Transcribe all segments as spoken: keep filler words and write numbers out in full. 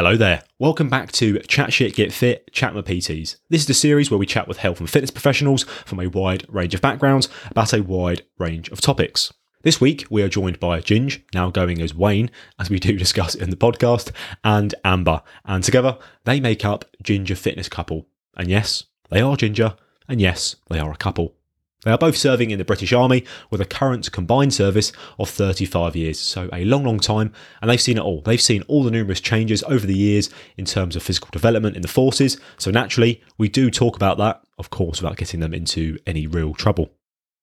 Hello there. Welcome back to Chat Shit Get Fit, Chat My P Ts. This is the series where we chat with health and fitness professionals from a wide range of backgrounds about a wide range of topics. This week we are joined by Ginger, now going as Wayne, as we do discuss in the podcast, and Amber. And together they make up Ginger Fitness Couple. And yes, they are Ginger, and yes, they are a couple. They are both serving in the British Army with a current combined service of thirty-five years, so a long, long time, and they've seen it all. They've seen all the numerous changes over the years in terms of physical development in the forces, so naturally, we do talk about that, of course, without getting them into any real trouble.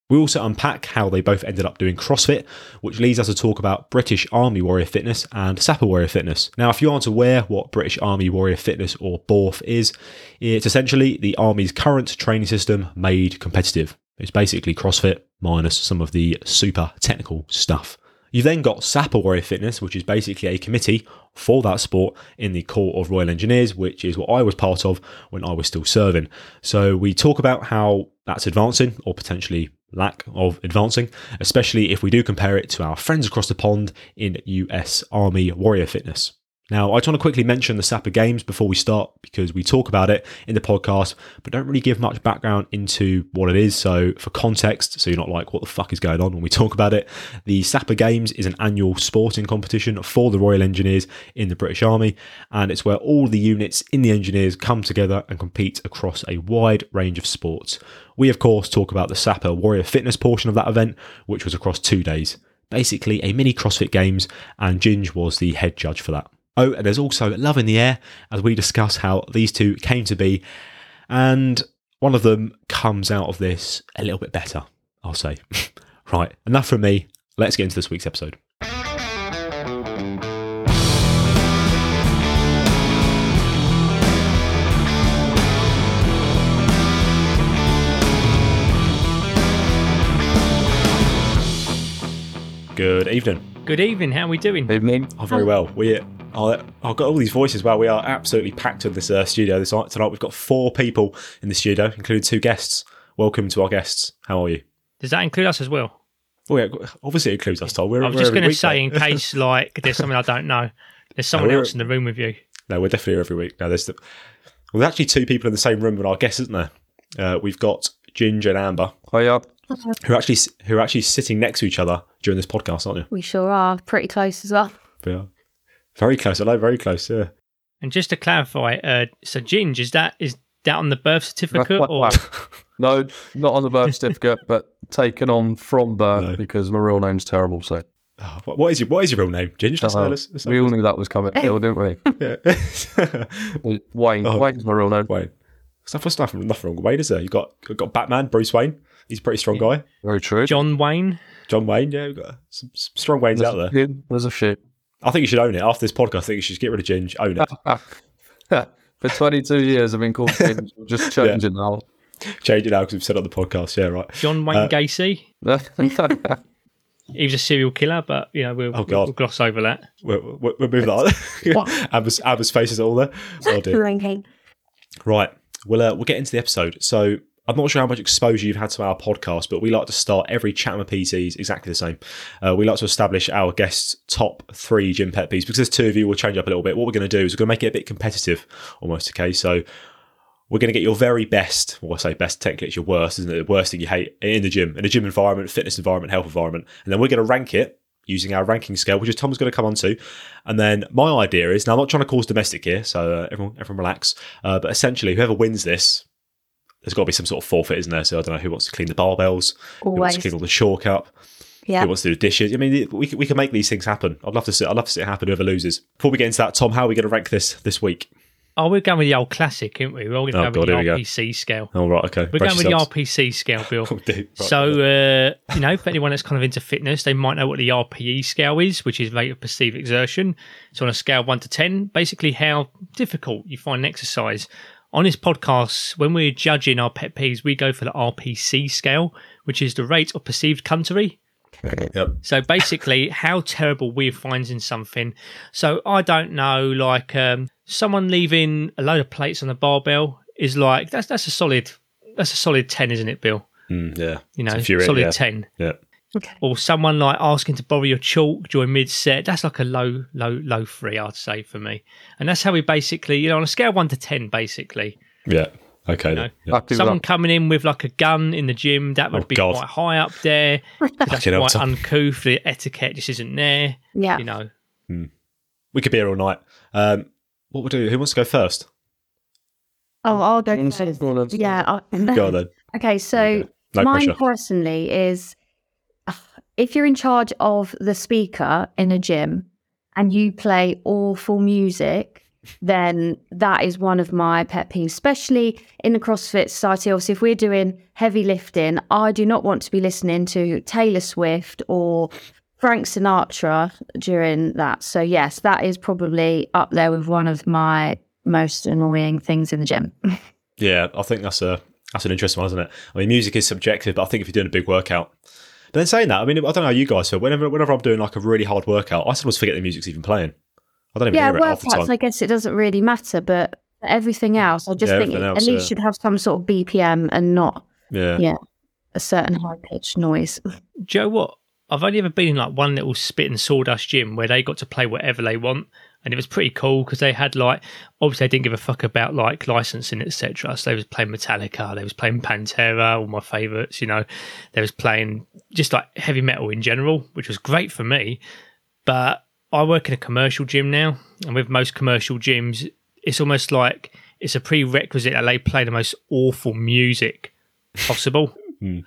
We also unpack how they both ended up doing CrossFit, which leads us to talk about British Army Warrior Fitness and Sapper Warrior Fitness. Now, if you aren't aware what British Army Warrior Fitness or B O R F is, it's essentially the Army's current training system made competitive. It's basically CrossFit minus some of the super technical stuff. You've then got Sapper Warrior Fitness, which is basically a committee for that sport in the Corps of Royal Engineers, which is what I was part of when I was still serving. So we talk about how that's advancing or potentially lack of advancing, especially if we do compare it to our friends across the pond in U S Army Warrior Fitness. Now, I just want to quickly mention the Sapper Games before we start because we talk about it in the podcast, but don't really give much background into what it is. So for context, so you're not like, what the fuck is going on when we talk about it? The Sapper Games is an annual sporting competition for the Royal Engineers in the British Army, and it's where all the units in the Engineers come together and compete across a wide range of sports. We, of course, talk about the Sapper Warrior Fitness portion of that event, which was across two days. Basically a mini CrossFit Games, and Ginge was the head judge for that. Oh, and there's also love in the air as we discuss how these two came to be. And one of them comes out of this a little bit better, I'll say. Right, enough from me. Let's get into this week's episode. Good evening. Good evening. How are we doing? Good evening. Oh, very well. We're... I've got all these voices. Wow, we are absolutely packed in this uh, studio this night. Tonight we've got four people in the studio, including two guests. Welcome to our guests. How are you? Does that include us as well? Oh yeah, obviously it includes us. Tom. We're, I was we're just going to say, in case like there's something I don't know, there's someone no, else in the room with you. No, we're definitely here every week. No, there's, the, well, there's actually two people in the same room with our guests, isn't there? Uh, we've got Ginger and Amber. Hiya. Who are actually who are actually sitting next to each other during this podcast, aren't you? We sure are. Pretty close as well. We are. Very close, I know, very close, yeah. And just to clarify, uh, so Ginge, is that is that on the birth certificate? Or? No, not on the birth certificate, but taken on from birth no. because my real name's terrible, so. Oh, what, is your, what is your real name, Ginge? Let's uh, let's, let's we all knew that was coming, didn't we? Yeah. Wayne, oh, Wayne's my real name. Wayne. There's nothing, nothing wrong with Wayne, is there? You've got, you've got Batman, Bruce Wayne. He's a pretty strong yeah. guy. Very true. John Wayne. John Wayne, yeah, we've got some, some strong Waynes there's out there. There's a shit. I think you should own it. After this podcast, I think you should get rid of Ginge, own it. For twenty-two years, I've been called Ginge. Just change yeah. it now. Change it now because we've said on the podcast. Yeah, right. John Wayne uh, Gacy. He was a serial killer, but you know, we'll, oh, we'll gloss over that. We'll, we'll, we'll move that on. Abba's, Abba's face is all there. Oh, dear. Right. We'll, uh, we'll get into the episode. So I'm not sure how much exposure you've had to our podcast, but we like to start every chat with P Ts exactly the same. Uh, we like to establish our guests' top three gym pet peeves because there's two of you. We'll change up a little bit. What we're going to do is we're going to make it a bit competitive almost, okay? So we're going to get your very best. Well, I say best, technically it's your worst, isn't it? The worst thing you hate in the gym, in a gym environment, fitness environment, health environment. And then we're going to rank it using our ranking scale, which is Tom's going to come on to. And then my idea is, now I'm not trying to cause domestic here, so uh, everyone, everyone relax, uh, but essentially whoever wins this, there's got to be some sort of forfeit, isn't there? So I don't know who wants to clean the barbells, Always. who wants to clean all the chalk up, yeah. who wants to do dishes. I mean, we we can make these things happen. I'd love to see. I'd love to see it happen. Whoever loses. Before we get into that, Tom, how are we going to rank this this week? Oh, we're going with the old classic, aren't we? We're all going to oh, go God, with the R P C scale. Oh, right, okay. We're Brace going yourselves. with the R P C scale, Bill. oh, dude, right, so yeah. uh, you know, if anyone that's kind of into fitness, they might know what the R P E scale is, which is rate of perceived exertion. So on a scale of one to ten, basically how difficult you find an exercise. On this podcast, when we're judging our pet peeves, we go for the R P C scale, which is the rate of perceived cuntery. Yep. So basically, how terrible we're finding something. So I don't know, like um, someone leaving a load of plates on the barbell is like that's that's a solid that's a solid ten, isn't it, Bill? Mm, yeah, you know, solid yeah. ten. Yeah. Okay. Or someone like asking to borrow your chalk during mid-set, that's like a low, low, low three, I'd say, for me. And that's how we basically, you know, on a scale of one to ten, basically. Yeah. Okay. You know, yeah. Someone coming in with like a gun in the gym, that would oh, be God. quite high up there. That's quite up. uncouth. The etiquette just isn't there. Yeah. You know. Hmm. We could be here all night. Um, what we'll do, who wants to go first? Oh, I'll go first. Yeah. I'll... Go on then. Okay, so okay. No mine pressure. personally is... If you're in charge of the speaker in a gym and you play awful music, then that is one of my pet peeves, especially in the CrossFit Society. Obviously, if we're doing heavy lifting, I do not want to be listening to Taylor Swift or Frank Sinatra during that. So yes, that is probably up there with one of my most annoying things in the gym. Yeah, I think that's a that's an interesting one, isn't it? I mean, music is subjective, but I think if you're doing a big workout... Then saying that, I mean, I don't know how you guys feel. Whenever, whenever I'm doing like a really hard workout, I sometimes forget the music's even playing. I don't even yeah, hear it half the time. Yeah, workouts, I guess it doesn't really matter, but everything else, I just yeah, think it else, at least yeah. should have some sort of B P M and not yeah, yeah a certain high-pitched noise. Do you know what? I've only ever been in like one little spit and sawdust gym where they got to play whatever they want, and it was pretty cool because they had like, obviously they didn't give a fuck about like licensing, et cetera. So they was playing Metallica, they was playing Pantera, all my favourites, you know. They was playing just like heavy metal in general, which was great for me. But I work in a commercial gym now, and with most commercial gyms, it's almost like it's a prerequisite that they play the most awful music possible. mm.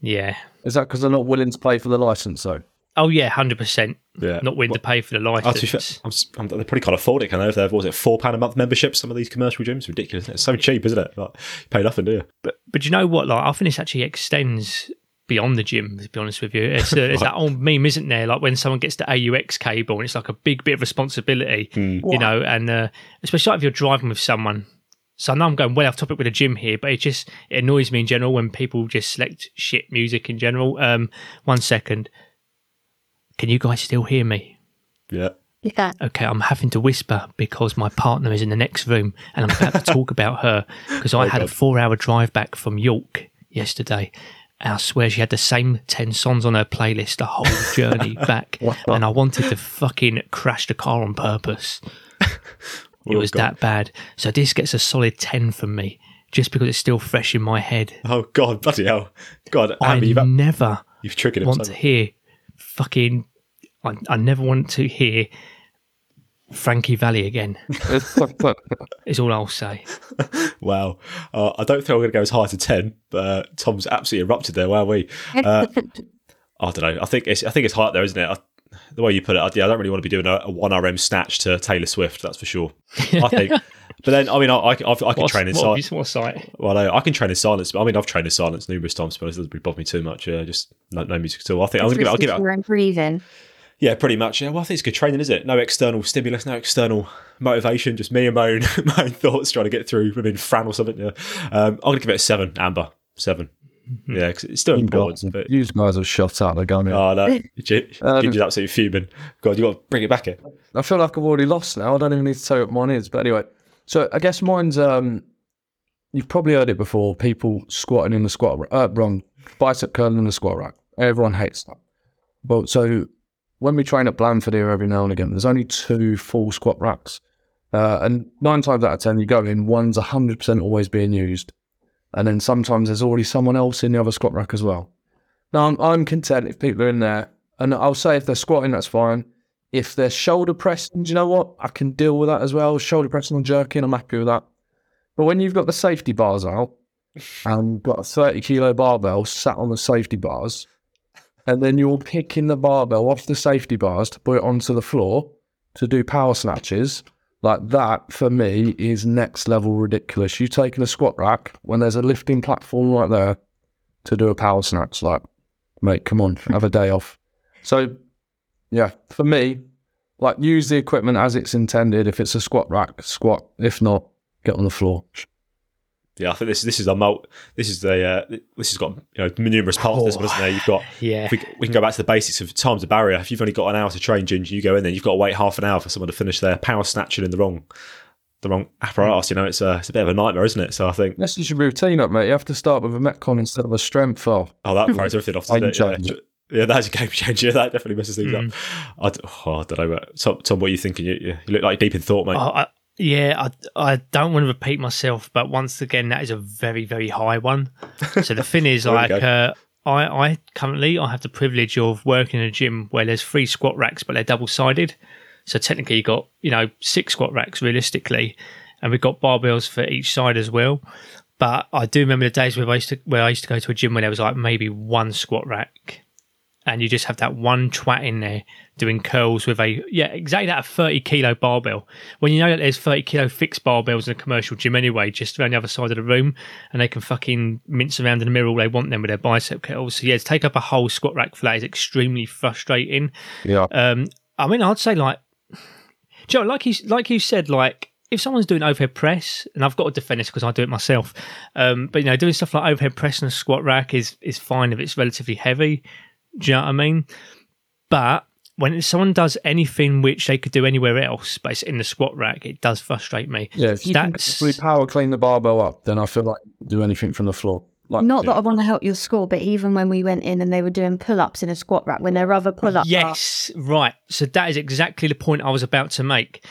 Yeah. Is that because they're not willing to pay for the license, though? Oh, yeah, one hundred percent. Yeah. Not willing well, to pay for the license. I'm, I'm, they probably can't afford it, can they? If they have, what was it, four pounds a month membership, some of these commercial gyms? Ridiculous, isn't it? It's so cheap, isn't it? Like, you pay nothing, do you? But but you know what? Like, I think this actually extends beyond the gym, to be honest with you. It's, uh, it's right. that old meme, isn't there? Like, when someone gets the A U X cable, and it's like a big bit of responsibility, mm. you wow. know, and uh, especially like if you're driving with someone. So I know I'm going way off topic with the gym here, but it just it annoys me in general when people just select shit music in general. Um, one second. Can you guys still hear me? Yeah. Yeah. Okay, I'm having to whisper because my partner is in the next room and I'm about to talk about her because I oh, had God. a four-hour drive back from York yesterday. I swear she had the same ten songs on her playlist the whole journey back wow. and I wanted to fucking crash the car on purpose. It oh, was God. that bad. So this gets a solid ten from me just because it's still fresh in my head. Oh, God, bloody hell. God, I Abby, you've, never you've triggered him, want so. to hear fucking... I, I never want to hear Frankie Valli again. Is all I'll say. Wow. Uh, I don't think I'm going to go as high as a ten, but uh, Tom's absolutely erupted there, weren't we? Uh, I don't know. I think it's, I think it's high there, isn't it? I, The way you put it, I, yeah, I don't really want to be doing a, a one R M snatch to Taylor Swift, that's for sure. I think. But then, I mean, I, I, I, I can what, train in silence. What site? Well, I, I can train in silence. But I mean, I've trained in silence numerous times, but it doesn't really bother me too much. Yeah, just no, no music at all. I think I'm gonna give it. I'll give it. Yeah, pretty much. Yeah, well, I think it's good training, is it? No external stimulus, no external motivation, just me and my own, my own thoughts trying to get through. I mean, Fran or something. Yeah, um, I'm gonna give it a seven, Amber. Seven. Mm-hmm. Yeah, because it's still important. But... You guys have shot out the gun. Oh, no. Ginger's um, absolutely fuming. God, you've got to bring it back here. I feel like I've already lost now. I don't even need to tell you what mine is. But anyway, so I guess mine's, um, you've probably heard it before, people squatting in the squat rack. Uh, wrong, bicep curling in the squat rack. Everyone hates that. But so when we train at Blandford here every now and again, there's only two full squat racks. Uh, and nine times out of ten, you go in, one's one hundred percent always being used. And then sometimes there's already someone else in the other squat rack as well. Now, I'm, I'm content if people are in there. And I'll say if they're squatting, that's fine. If they're shoulder pressing, do you know what? I can deal with that as well. Shoulder pressing or jerking, I'm happy with that. But when you've got the safety bars out and got a thirty kilo barbell sat on the safety bars, and then you're picking the barbell off the safety bars to put it onto the floor to do power snatches... Like that, for me, is next level ridiculous. You taking a squat rack when there's a lifting platform right there to do a power snatch. Like, mate, come on, have a day off. So, yeah, for me, like, use the equipment as it's intended. If it's a squat rack, squat. If not, get on the floor. Yeah, I think this this is a mult. This is the uh, this has got you know numerous parts oh, to this, wasn't there? You've got yeah. We, we can go back to the basics of time's a barrier. If you've only got an hour to train, Ginger, you go in there. You've got to wait half an hour for someone to finish their power snatching in the wrong, the wrong apparatus. You know, it's a it's a bit of a nightmare, isn't it? So I think that's just your routine up, mate. You have to start with a metcon instead of a strength. Oh, oh that throws everything off. To I it, yeah. Yeah, that's a game changer. That definitely messes things mm. up. I, oh, I don't know. Tom, Tom, what are you thinking? You, you look like deep in thought, mate. Oh, I, yeah, I, I don't want to repeat myself, but once again, that is a very, very high one. So the thing is, like, uh, I, I currently I have the privilege of working in a gym where there's three squat racks, but they're double-sided. So technically, you've got, you know, six squat racks realistically, and we've got barbells for each side as well. But I do remember the days where I used to where I used to go to a gym where there was like maybe one squat rack. And you just have that one twat in there doing curls with a, yeah, exactly that, a thirty kilo barbell. When you know that there's thirty kilo fixed barbells in a commercial gym anyway, just around the other side of the room, and they can fucking mince around in the mirror all they want then with their bicep curls. So yeah, to take up a whole squat rack for that is extremely frustrating. Yeah. Um, I mean, I'd say like, Joe, like you, like you said, like, if someone's doing overhead press, and I've got to defend this because I do it myself, um, but you know, doing stuff like overhead press and a squat rack is is fine if it's relatively heavy. Do you know what I mean? But when someone does anything which they could do anywhere else, but it's in the squat rack, it does frustrate me. Yeah, if you That's... can power clean the barbell up, then I feel like you can do anything from the floor. Like, Not yeah. that I want to help your score, but even when we went in and they were doing pull-ups in a squat rack, when their other pull-ups Yes, are... right. So that is exactly the point I was about to make.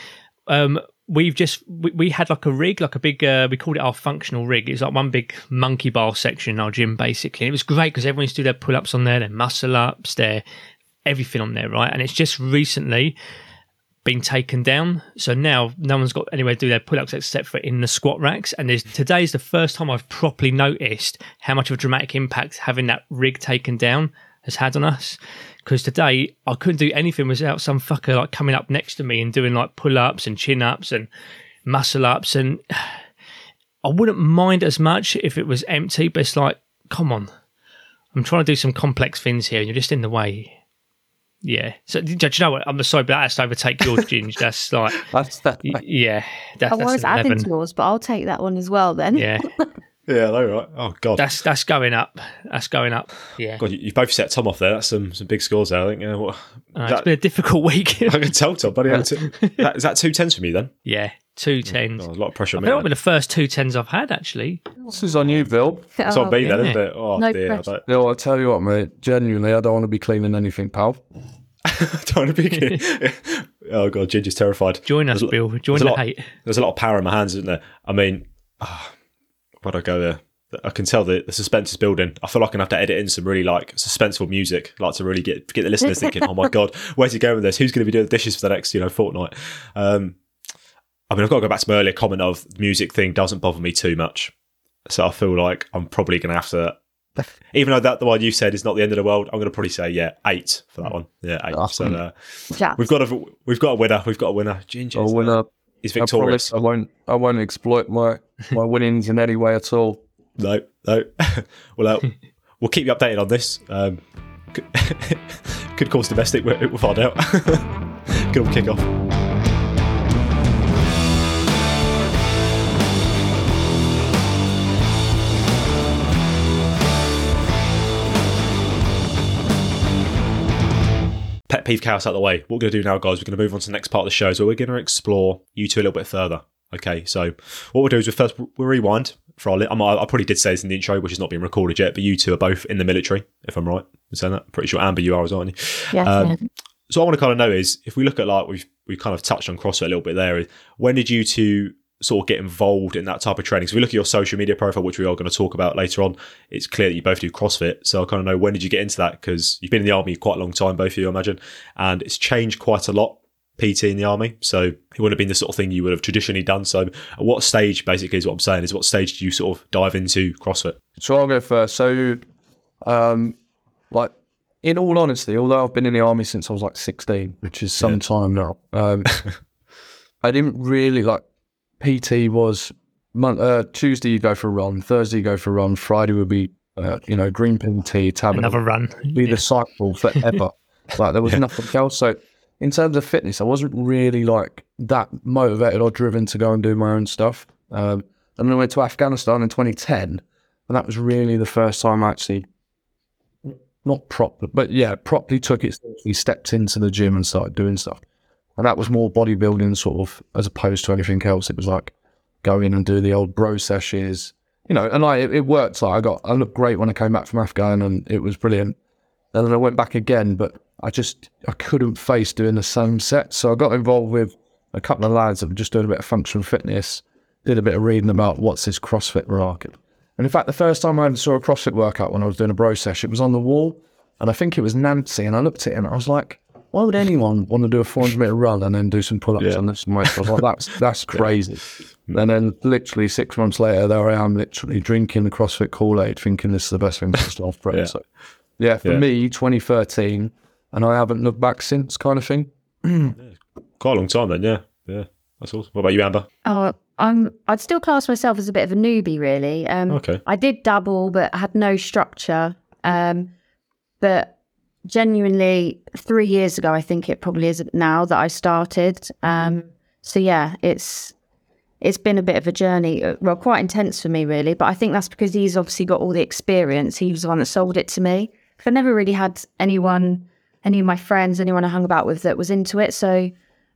Um, we've just, we, we had like a rig, like a big, uh, we called it our functional rig. It was like one big monkey bar section in our gym, basically. And it was great because everyone used to do their pull-ups on there, their muscle-ups, their everything on there, right? And it's just recently been taken down. So now no one's got anywhere to do their pull-ups except for in the squat racks. And there's, today's the first time I've properly noticed how much of a dramatic impact having that rig taken down has had on us. Because today I couldn't do anything without some fucker like coming up next to me and doing like pull-ups and chin-ups and muscle-ups, and I wouldn't mind as much if it was empty, but it's like, come on, I'm trying to do some complex things here and you're just in the way. Yeah. So do you know what? I'm sorry, but that has to overtake yours, Ginge. That's like, that's that. Yeah. That, I that's was adding to yours, but I'll take that one as well then. Yeah. Yeah, all right. Oh god, that's that's going up. That's going up. Yeah. God, you, you both set Tom off there. That's some, some big scores there, I think. Yeah, what, uh, that, it's been a difficult week. I can tell, Tom, buddy. that, is that two tens for me then? Yeah, two tens. Oh, a lot of pressure. I think that'll be the first two tens I've had actually. This is on you, Bill. It's on me then, isn't it? Oh no dear. I no, I tell you what, mate. Genuinely, I don't want to be cleaning anything, pal. I don't want to be cleaning. Oh god, Ginger's terrified. Join us, there's Bill. Join the lot, hate. There's a lot of power in my hands, isn't there? I mean. Oh, where'd I go there? I can tell the, the suspense is building. I feel like I'm going to have to edit in some really like suspenseful music, like to really get get the listeners thinking, oh my God, where's he going with this? Who's going to be doing the dishes for the next, you know, fortnight? Um, I mean, I've got to go back to my earlier comment of the music thing doesn't bother me too much. So I feel like I'm probably going to have to, even though that the one you said is not the end of the world, I'm going to probably say, yeah, eight for that one. Yeah, eight. Oh, so uh, yeah. we've, got a, we've got a winner. We've got a winner. Ginger. A winner. He's victorious. I, I won't. I won't exploit my, my winnings in any way at all. No, no. Well, uh, we'll keep you updated on this. Um, could, could cause domestic. We'll, we'll find out. Good old kick off. Pet peeve chaos out of the way. What we're going to do now, guys, we're going to move on to the next part of the show. So we're going to explore you two a little bit further. Okay, so what we'll do is we'll first we'll rewind. For our, I'm, I probably did say this in the intro, which is not being recorded yet, but you two are both in the military, if I'm right. I'm saying that. I'm pretty sure, Amber, you are as well, aren't you? Yes, um, yeah. So what I want to kind of know is, if we look at, like, we've, we've kind of touched on CrossFit a little bit there, when did you two sort of get involved in that type of training? So if we look at your social media profile, which we are going to talk about later on, it's clear that you both do CrossFit. So I kind of know, when did you get into that? Because you've been in the Army quite a long time, both of you, I imagine, and it's changed quite a lot, P T in the Army. So it wouldn't have been the sort of thing you would have traditionally done. So at what stage, basically, is what I'm saying, is what stage do you sort of dive into CrossFit? So I'll go first. So, um, like, in all honesty, although I've been in the Army since I was like sixteen, which is some yeah. time now, um, I didn't really, like, P T was uh, Tuesday you go for a run, Thursday you go for a run, Friday would be, uh, you know, green tea, tab another run, be yeah. the cycle forever. Like, there was yeah. nothing else. So in terms of fitness, I wasn't really like that motivated or driven to go and do my own stuff. Um, and then I went to Afghanistan in twenty ten, and that was really the first time I actually, not properly, but yeah, properly took it seriously, stepped into the gym and started doing stuff. And that was more bodybuilding, sort of, as opposed to anything else. It was like, go in and do the old bro sessions, you know, and I, it, it worked. Like, I got, I looked great when I came back from Afghan, and it was brilliant. And then I went back again, but I just, I couldn't face doing the same set. So I got involved with a couple of lads that were just doing a bit of functional fitness, did a bit of reading about what's this CrossFit market. And in fact, the first time I ever saw a CrossFit workout when I was doing a bro session, it was on the wall. And I think it was Nancy. And I looked at him and I was like, why would anyone want to do a four hundred meter run and then do some pull-ups yeah. and lift some weights? I was like, that's, that's crazy. Yeah. And then literally six months later, there I am literally drinking the CrossFit Kool-Aid, thinking this is the best thing to start off. Yeah. So, yeah, for yeah. me, twenty thirteen, and I haven't looked back since, kind of thing. Quite a long time then, yeah. Yeah, that's awesome. What about you, Amber? Oh, I'm, I'd still class myself as a bit of a newbie, really. Um, okay. I did double, but I had no structure. Um, but genuinely, three years ago, I think it probably is now that I started. Um, so yeah, it's it's been a bit of a journey. Well, quite intense for me, really. But I think that's because he's obviously got all the experience. He was the one that sold it to me. I never really had anyone, any of my friends, anyone I hung about with that was into it. So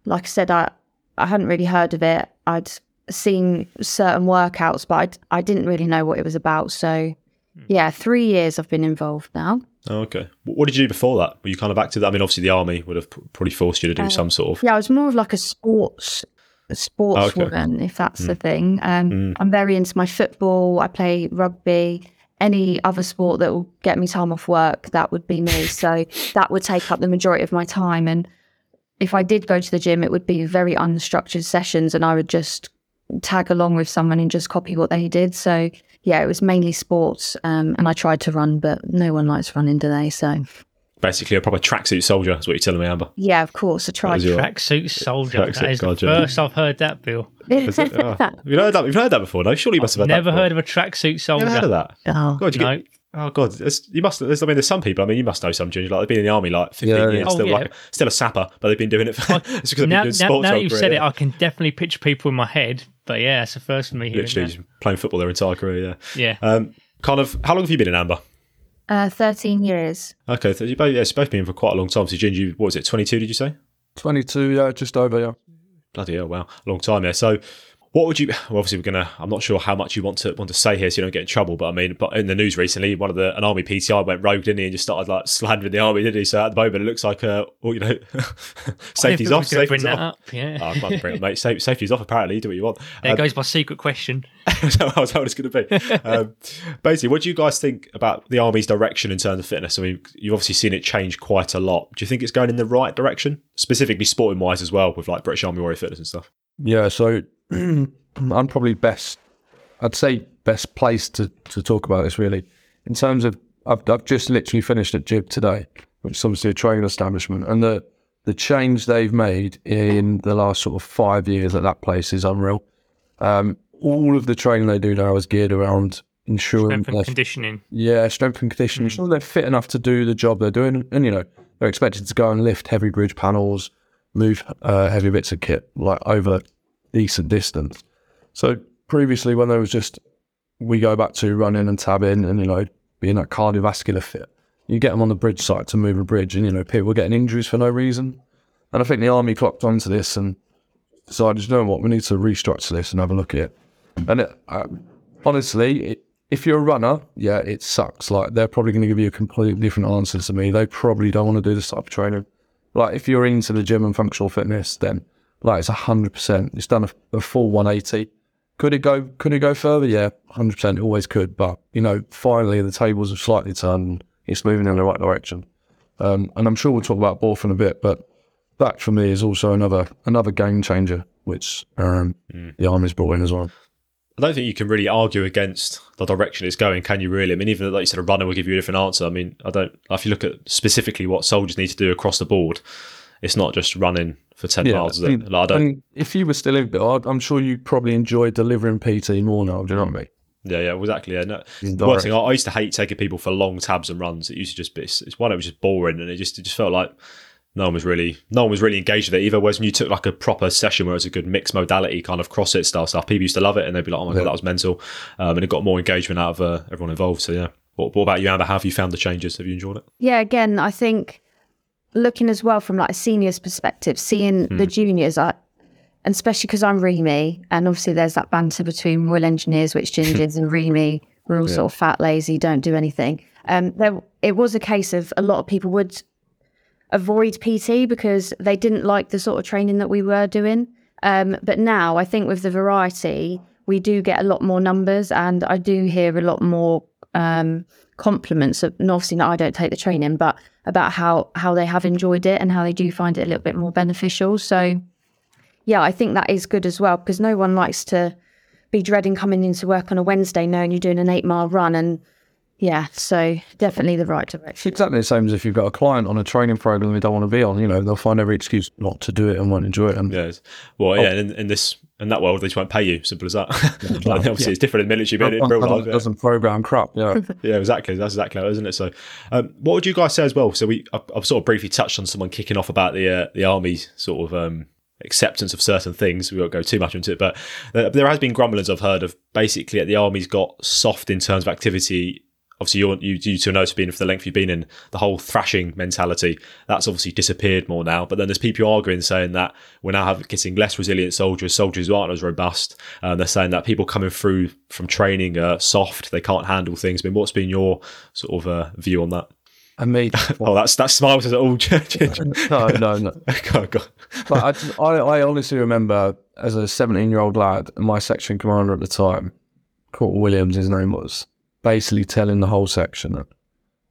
like I said, I, I hadn't really heard of it. I'd seen certain workouts, but I'd, I didn't really know what it was about. So yeah, three years I've been involved now. Oh, okay. What did you do before that? Were you kind of active? I mean, obviously the army would have probably forced you to do um, some sort of... Yeah, I was more of like a sports a sports oh, okay. woman, if that's mm. the thing. Um, mm. I'm very into my football. I play rugby. Any other sport that will get me time off work, that would be me. So that would take up the majority of my time. And if I did go to the gym, it would be very unstructured sessions and I would just tag along with someone and just copy what they did. So yeah, it was mainly sports. Um, and I tried to run, but no one likes running, do they? So basically a proper tracksuit soldier is what you're telling me, Amber. Yeah, of course. I tried. Tracksuit soldier. Tracksuit that is God, the yeah. first I've heard that, Bill. Is it? Oh. You've heard that, you've heard that before, no? Surely you must have heard never that. Never heard of a tracksuit soldier. Never heard of that. Oh, God, you no. get, oh God, there's, you must. There's, I mean, there's some people. I mean, you must know some juniors. Like they've been in the army like fifteen yeah, years, oh, still, yeah. like, still a sapper, but they've been doing it for. It's because now, I've been doing now, sports now that you've career, said yeah. it, I can definitely picture people in my head. But yeah, it's the first for me. Literally just playing football their entire career. Yeah. Yeah. Um, kind of. How long have you been in, Amber? Uh, thirteen years. Okay, so you both, yeah, it's both been in for quite a long time. So Ginger, what was it? twenty-two? Did you say? twenty-two. Yeah, just over. Yeah. Bloody hell! Wow, long time. Yeah. So. What would you? Well, obviously, we're gonna. I'm not sure how much you want to want to say here, so you don't get in trouble. But I mean, but in the news recently, one of the an army P T I went rogue, didn't he, and just started like slandering the army, didn't he? So at the moment, it looks like, uh, well, you know, safety's off. Safety's bring that up, yeah. Oh, I can't bring it, mate. Safe, safety's off. Apparently, you do what you want. There um, goes my secret question. That was how it's going to be. Um, basically, what do you guys think about the army's direction in terms of fitness? I mean, you've obviously seen it change quite a lot. Do you think it's going in the right direction, specifically sporting wise as well, with like British Army Warrior Fitness and stuff? Yeah. So. I'm probably best, I'd say best place to, to talk about this really. In terms of, I've, I've just literally finished at Jib today, which is obviously a training establishment, and the, the change they've made in the last sort of five years at that place is unreal. Um, all of the training they do now is geared around ensuring... Strength and conditioning. Yeah, strength and conditioning. Mm. So they're fit enough to do the job they're doing, and you know, they're expected to go and lift heavy bridge panels, move uh, heavy bits of kit, like over... decent distance. So previously when there was just, we go back to running and tabbing and, you know, being that cardiovascular fit, you get them on the bridge site to move a bridge and, you know, people were getting injuries for no reason. And I think the army clocked onto this and decided, you know what, we need to restructure this and have a look at it. And it, uh, honestly, it, if you're a runner, yeah, it sucks. Like they're probably going to give you a completely different answer to me. They probably don't want to do this type of training. Like if you're into the gym and functional fitness, then like it's one hundred percent. It's done a, a full one eighty. Could it go Could it go further? Yeah, one hundred percent. It always could. But, you know, finally the tables have slightly turned. It's moving in the right direction. Um, and I'm sure we'll talk about Borth in a bit, but that for me is also another another game changer, which um, mm. the Army's brought in as well. I don't think you can really argue against the direction it's going, can you really? I mean, even like you said, a runner will give you a different answer. I mean, I don't. If you look at specifically what soldiers need to do across the board, it's not just running for ten yeah, miles. Is it? I mean, like, I don't... I mean, if you were still in, Bill, I'm sure you probably enjoy delivering P T more now. Do you know what I mean? Yeah, yeah, exactly. Yeah. No, one thing, I, I used to hate taking people for long tabs and runs. It used to just be, it's, it's one, it was just boring, and it just it just felt like no one was really no one was really engaged with it either. Whereas when you took like a proper session where it was a good mixed modality kind of CrossFit style stuff, people used to love it, and they'd be like, "Oh my yeah. god, that was mental," um, and it got more engagement out of uh, everyone involved. So yeah, what, what about you, Amber? How have you found the changes? Have you enjoyed it? Yeah, again, I think. Looking as well from like a senior's perspective, seeing mm. the juniors, I, and especially because I'm REME, and obviously there's that banter between Royal Engineers, which Gingers and REME, we're all yeah. sort of fat, lazy, don't do anything. um, there it was a case of a lot of people would avoid P T because they didn't like the sort of training that we were doing. Um, but now I think with the variety, we do get a lot more numbers, and I do hear a lot more um, compliments of, and obviously I don't take the training, but about how, how they have enjoyed it and how they do find it a little bit more beneficial. So yeah, I think that is good as well, because no one likes to be dreading coming into work on a Wednesday knowing you're doing an eight mile run. And yeah, so definitely the right direction. Exactly the same as if you've got a client on a training program they don't want to be on, you know, they'll find every excuse not to do it and won't enjoy it. And yeah, well, oh. yeah, in, in this in that world they just won't pay you. Simple as that. like, no, obviously, yeah. It's different in military, but in real life, it doesn't program crap. Yeah, yeah, exactly. That's exactly how, isn't it? So, um, what would you guys say as well? So we, I, I've sort of briefly touched on someone kicking off about the uh, the army's sort of um, acceptance of certain things. We won't go too much into it, but uh, there has been grumblings I've heard of. Basically, that the army's got soft in terms of activity. Obviously, you're, you you two know, it's been for the length you've been in, the whole thrashing mentality, that's obviously disappeared more now. But then there's people arguing, saying that we're now have, getting less resilient soldiers, soldiers who aren't as robust. Um, they're saying that people coming through from training are soft, they can't handle things. I mean, what's been your sort of uh, view on that? I mean, oh, that's that smile says it all. no, no, no. oh, God. But I, I, I honestly remember as a seventeen-year-old lad, my section commander at the time, Corporal Williams, his name was, basically telling the whole section that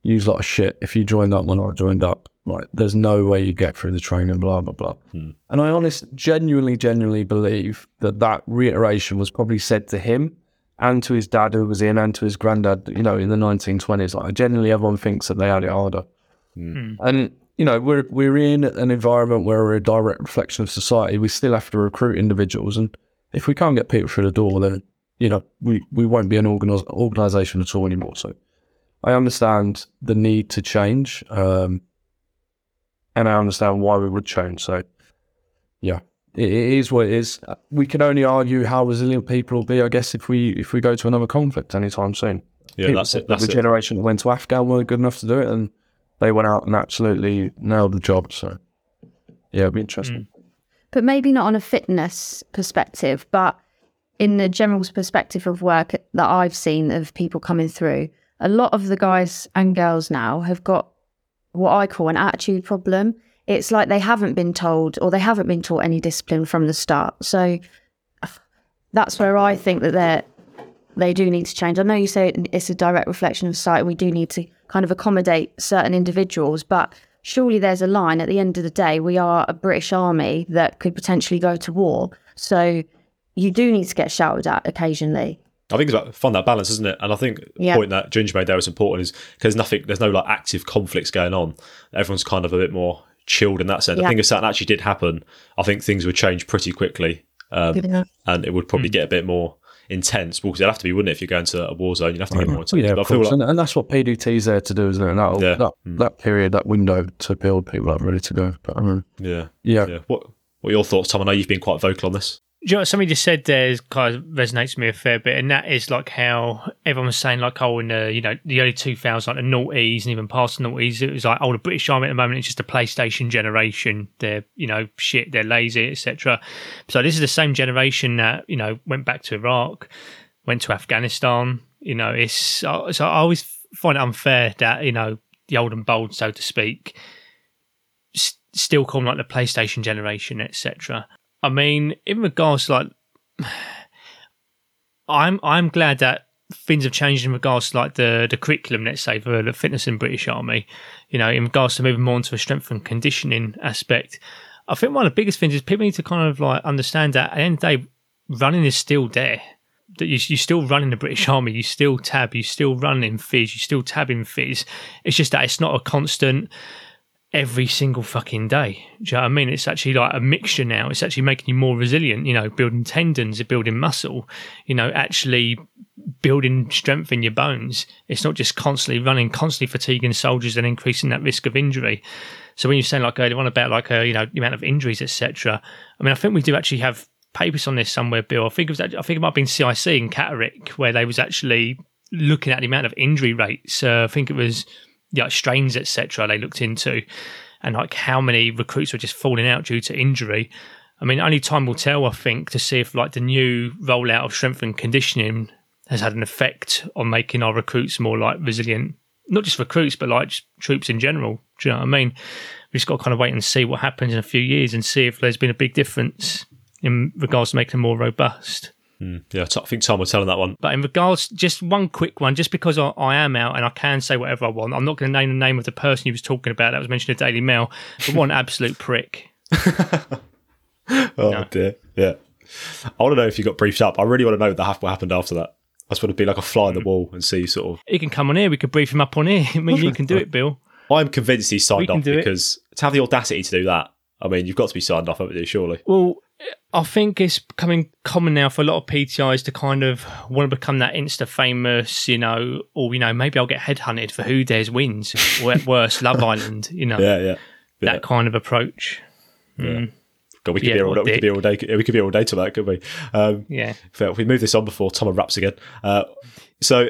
you lot of shit if you joined up when I joined up, like there's no way you get through the training, blah blah blah. Hmm. And I honestly, genuinely, genuinely believe that that reiteration was probably said to him and to his dad who was in, and to his granddad, you know, in the nineteen twenties. Like generally, everyone thinks that they had it harder, hmm. and you know, we're we're in an environment where we're a direct reflection of society. We still have to recruit individuals, and if we can't get people through the door, then you know, we, we won't be an organis- organisation at all anymore. So I understand the need to change, um, and I understand why we would change. So, yeah, it, it is what it is. We can only argue how resilient people will be, I guess, if we if we go to another conflict anytime soon. Yeah, people, that's it. That's the it. generation that went to Afghan weren't good enough to do it, and they went out and absolutely nailed the job. So, yeah, it'll be interesting. Mm. But maybe not on a fitness perspective, but in the general perspective of work that I've seen of people coming through, a lot of the guys and girls now have got what I call an attitude problem. It's like they haven't been told or they haven't been taught any discipline from the start. So that's where I think that they they do need to change. I know you say it's a direct reflection of society. We do need to kind of accommodate certain individuals, but surely there's a line. At the end of the day, we are a British army that could potentially go to war. So you do need to get shouted at occasionally. I think it's about find that balance, isn't it? And I think yeah. the point that Ginger made there is important, is because nothing, there's no like active conflicts going on. Everyone's kind of a bit more chilled in that sense. Yeah. I think if that actually did happen, I think things would change pretty quickly, um, yeah. and it would probably mm. get a bit more intense, because it'd have to be, wouldn't it? If you're going to a war zone, you'd have to get more intense. Well, yeah, but I feel like, and, and that's what P D T's there to do, isn't it? That yeah. that, mm. that period, that window to build people up ready to go. But, I mean, yeah. yeah, yeah. What What are your thoughts, Tom? I know you've been quite vocal on this. Do you know what somebody just said there is, kind of resonates with me a fair bit, and that is like how everyone was saying, like, oh, in the, you know, the early two thousands, like the noughties and even past the noughties, it was like, oh, the British Army at the moment, it's just a PlayStation generation. They're, you know, shit, they're lazy, et cetera. So this is the same generation that, you know, went back to Iraq, went to Afghanistan. You know, it's so I always find it unfair that, you know, the old and bold, so to speak, st- still call them like the PlayStation generation, et cetera. I mean, in regards to like, I'm I'm glad that things have changed in regards to like the, the curriculum, let's say, for the fitness in British Army, you know, in regards to moving more into a strength and conditioning aspect. I think one of the biggest things is people need to kind of like understand that at the end of the day, running is still there. That you, you still run in the British Army, you still tab, you still run in fizz, you still tab in fizz. It's just that it's not a constant every single fucking day. Do you know what I mean? It's actually like a mixture now. It's actually making you more resilient, you know, building tendons, building muscle, you know, actually building strength in your bones. It's not just constantly running, constantly fatiguing soldiers and increasing that risk of injury. So when you're saying like earlier on about like, uh, you know, the amount of injuries, et cetera. I mean, I think we do actually have papers on this somewhere, Bill. I think it was, I think it might have been C I C in Catterick where they was actually looking at the amount of injury rates. Uh, I think it was... Yeah, strains, et cetera. They looked into, and like how many recruits were just falling out due to injury. I mean, only time will tell. I think to see if like the new rollout of strength and conditioning has had an effect on making our recruits more like resilient not just recruits, but like just troops in general. Do you know what I mean? We've just got to kind of wait and see what happens in a few years and see if there's been a big difference in regards to making them more robust. Mm, yeah, I think Tom was telling that one. But in regards, just one quick one, just because I, I am out and I can say whatever I want, I'm not going to name the name of the person he was talking about that was mentioned in the Daily Mail, but what an absolute prick. oh, no. dear. Yeah. I want to know if you got briefed up. I really want to know what happened after that. I just want to be like a fly on the wall and see sort of... He can come on here. We could brief him up on here. I mean, you can do it, Bill. I'm convinced he signed off because it. to have the audacity to do that, I mean, you've got to be signed off, haven't you, surely? Well, I think it's becoming common now for a lot of P T Is to kind of want to become that Insta-famous, you know, or, you know, maybe I'll get headhunted for Who Dares Wins, or at worst, Love Island, you know. Yeah, yeah. yeah. That kind of approach. Yeah. Mm. God, we could, yeah, be all, we could be all day. We could be all day to that, could we? Um, yeah. If we move this on before Tom raps again. Uh, so,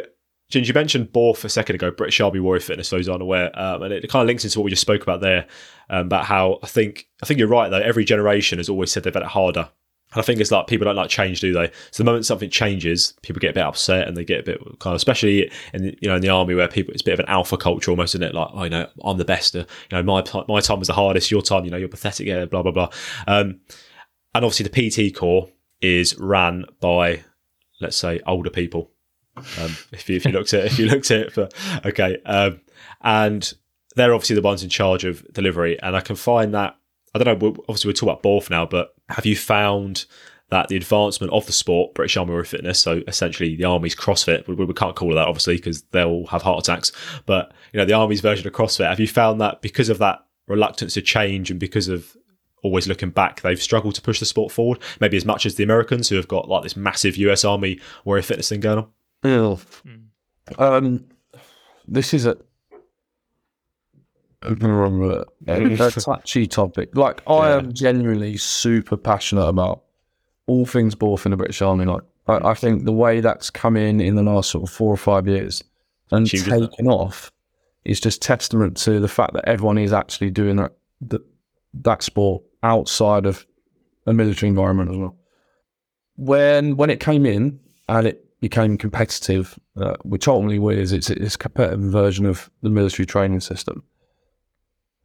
Ginger, you mentioned B O R F a second ago, British Army Warrior Fitness. Those aren't aware, um, and it kind of links into what we just spoke about there, um, about how I think I think you're right though. Every generation has always said they've had it harder, and I think it's like people don't like change, do they? So the moment something changes, people get a bit upset and they get a bit kind of, especially in you know in the army where people, it's a bit of an alpha culture almost, isn't it? Like, oh, you know, I'm the best. Uh, you know, my my time was the hardest. Your time, you know, you're pathetic. Yeah, blah blah blah. Um, and obviously the P T Corps is ran by, let's say, older people. Um, if you if you looked at it, if you looked at it, for, okay, um, and they're obviously the ones in charge of delivery. And I can find that I don't know. We're, obviously, we're talking about B O R F now, but have you found that the advancement of the sport, British Army Warrior Fitness, so essentially the Army's CrossFit, we, we can't call it that obviously because they'll all have heart attacks. But you know, the Army's version of CrossFit. Have you found that because of that reluctance to change and because of always looking back, they've struggled to push the sport forward? Maybe as much as the Americans, who have got like this massive U S Army Warrior Fitness thing going on. Ew. Um, this is a, a, a touchy topic. Like, I yeah. am generally super passionate about all things B O R F in the British Army. Like, I, I think the way that's come in in the last sort of four or five years and Huge, taken off is just testament to the fact that everyone is actually doing that that, that sport outside of a military environment as well. When when it came in and it became competitive, uh, which ultimately is it's it's a competitive version of the military training system.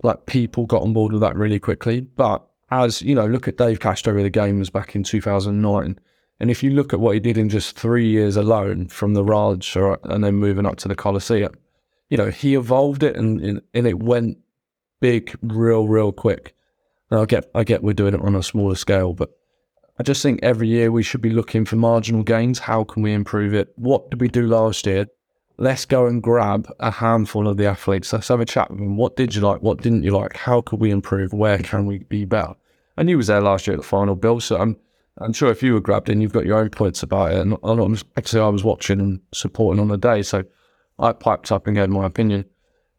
Like, people got on board with that really quickly. But as you know, look at Dave Castro with the Games back in two thousand nine, and if you look at what he did in just three years alone, from the Raj or, and then moving up to the Coliseum, you know, he evolved it and and, and it went big, real, real quick. And I get I get we're doing it on a smaller scale, but I just think every year we should be looking for marginal gains. How can we improve it? What did we do last year? Let's go and grab a handful of the athletes. Let's have a chat with them. What did you like? What didn't you like? How could we improve? Where can we be better? And you was there last year at the final, Bill, so I'm I'm sure if you were grabbed in, you've got your own points about it. And I'm not, actually, I was watching and supporting on the day, so I piped up and gave my opinion.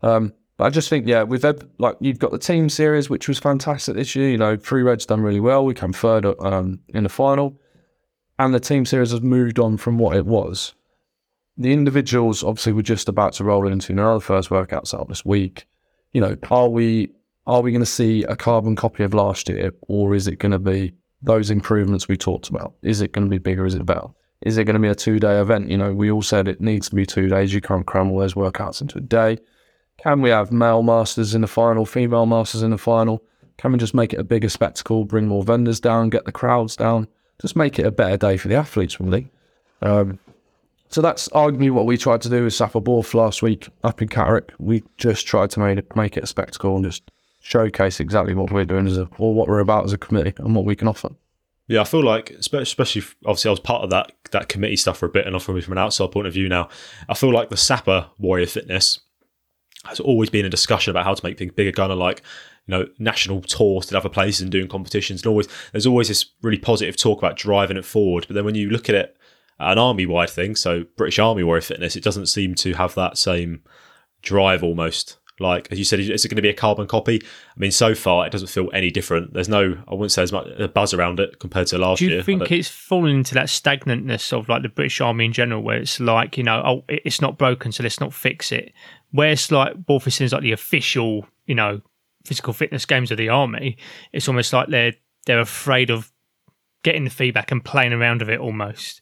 Um, but I just think, yeah, we've had, like, you've got the team series, which was fantastic this year. You know, Three Reds done really well. We came third um, in the final. And the team series has moved on from what it was. The individuals, obviously, we're just about to roll into another first workouts out this week. You know, are we are we going to see a carbon copy of last year, or is it going to be those improvements we talked about? Is it going to be bigger? Is it better? Is it going to be a two-day event? You know, we all said it needs to be two days. You can't cram all those workouts into a day. Can we have male masters in the final, female masters in the final? Can we just make it a bigger spectacle, bring more vendors down, get the crowds down, just make it a better day for the athletes, really? Um, so that's arguably what we tried to do with Sapper B O R F last week up in Catterick. We just tried to make it, make it a spectacle and just showcase exactly what we're doing as a, or what we're about as a committee and what we can offer. Yeah, I feel like, especially, obviously I was part of that that committee stuff for a bit, and from an outside point of view now, I feel like the Sapper Warrior Fitness has always been a discussion about how to make things bigger, kind of like, you know, national tours to other places and doing competitions. And always, there's always this really positive talk about driving it forward. But then when you look at it, an army-wide thing, so British Army Warrior Fitness, it doesn't seem to have that same drive almost. Like, as you said, is it going to be a carbon copy? I mean, so far, it doesn't feel any different. There's no, I wouldn't say as much a buzz around it compared to last year. Do you think it's fallen into that stagnantness of, like, the British Army in general, where it's like, you know, oh, it's not broken, so let's not fix it? Where it's like, B O R F is like the official, you know, physical fitness games of the Army, it's almost like they're, they're afraid of getting the feedback and playing around with it almost.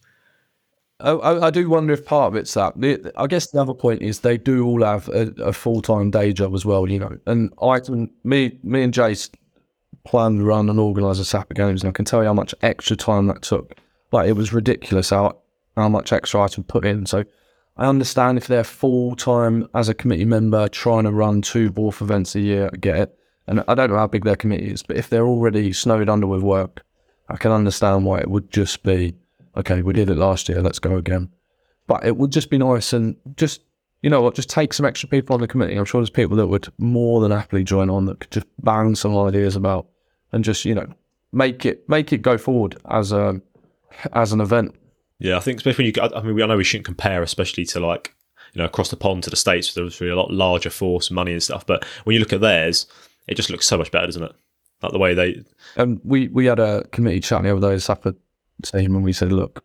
I, I do wonder if part of it's that. I guess the other point is they do all have a, a full-time day job as well, you know. And I can, me, me and Jace plan, run, and organise the Sapper Games, and I can tell you how much extra time that took. Like, it was ridiculous how how much extra I had to put in. So I understand if they're full-time as a committee member trying to run two Wolf events a year, I get it. And I don't know how big their committee is, but if they're already snowed under with work, I can understand why it would just be, okay, we did it last year, let's go again. But it would just be nice, and just, you know what, just take some extra people on the committee. I'm sure there's people that would more than happily join on that could just bang some ideas about and just, you know, make it make it go forward as a as an event. Yeah, I think especially when you, I mean, I know we shouldn't compare, especially to, like, you know, across the pond to the States, there was really a lot larger force, money and stuff. But when you look at theirs, it just looks so much better, doesn't it? Like the way they. And um, we we had a committee chat the other day, Sapper team, and we said, look,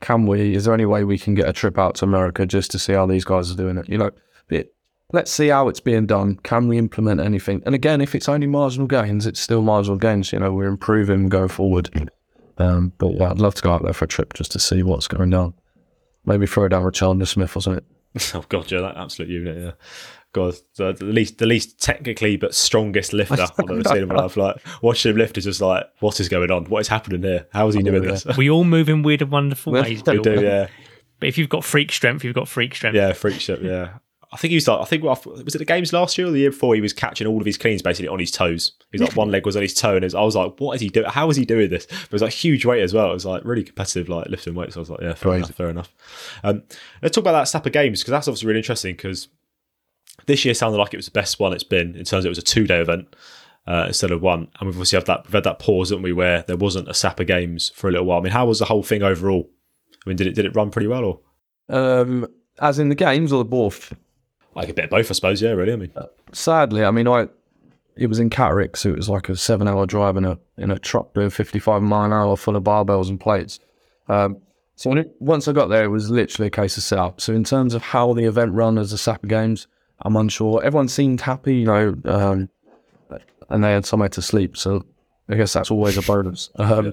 can we, is there any way we can get a trip out to America just to see how these guys are doing it? You know, it, let's see how it's being done. Can we implement anything? And again, if it's only marginal gains, it's still marginal gains. You know, we're improving going forward. Um, but yeah, I'd love to go out there for a trip just to see what's going on. Maybe throw down Richard Smith or something. Oh, God, yeah, that absolute unit, yeah. God, the least, the least technically but strongest lifter I've ever seen in my life. Like, watching him lift is just like, what is going on? What is happening here? How is he doing this? We all move in weird and wonderful ways. We do, yeah. But if you've got freak strength, you've got freak strength. Yeah, freak strength, yeah. I think he was like, I think, was it the games last year or the year before? He was catching all of his cleans basically on his toes. He's like, one leg was on his toe, and was, I was like, what is he doing? How is he doing this? But it was like huge weight as well. It was like really competitive, like lifting weights. So I was like, yeah, fair enough, fair enough. Um, let's talk about that Sapper Games, because that's obviously really interesting, because this year sounded like it was the best one it's been in terms of it was a two day event uh, instead of one. And we've obviously had that, we've had that pause, haven't we, where there wasn't a Sapper Games for a little while. I mean, how was the whole thing overall? I mean, did it did it run pretty well, or? Um, as in the games or the Borth? Like a bit of both, I suppose, yeah, really. I mean, sadly, I mean, I it was in Catterick, so it was like a seven hour drive in a in a truck doing fifty-five mile an hour full of barbells and plates. Um, so when it, once I got there, it was literally a case of setup. So in terms of how the event ran as the Sapper Games, I'm unsure. Everyone seemed happy, you know, um, and they had somewhere to sleep. So I guess that's always a bonus. Um, yeah.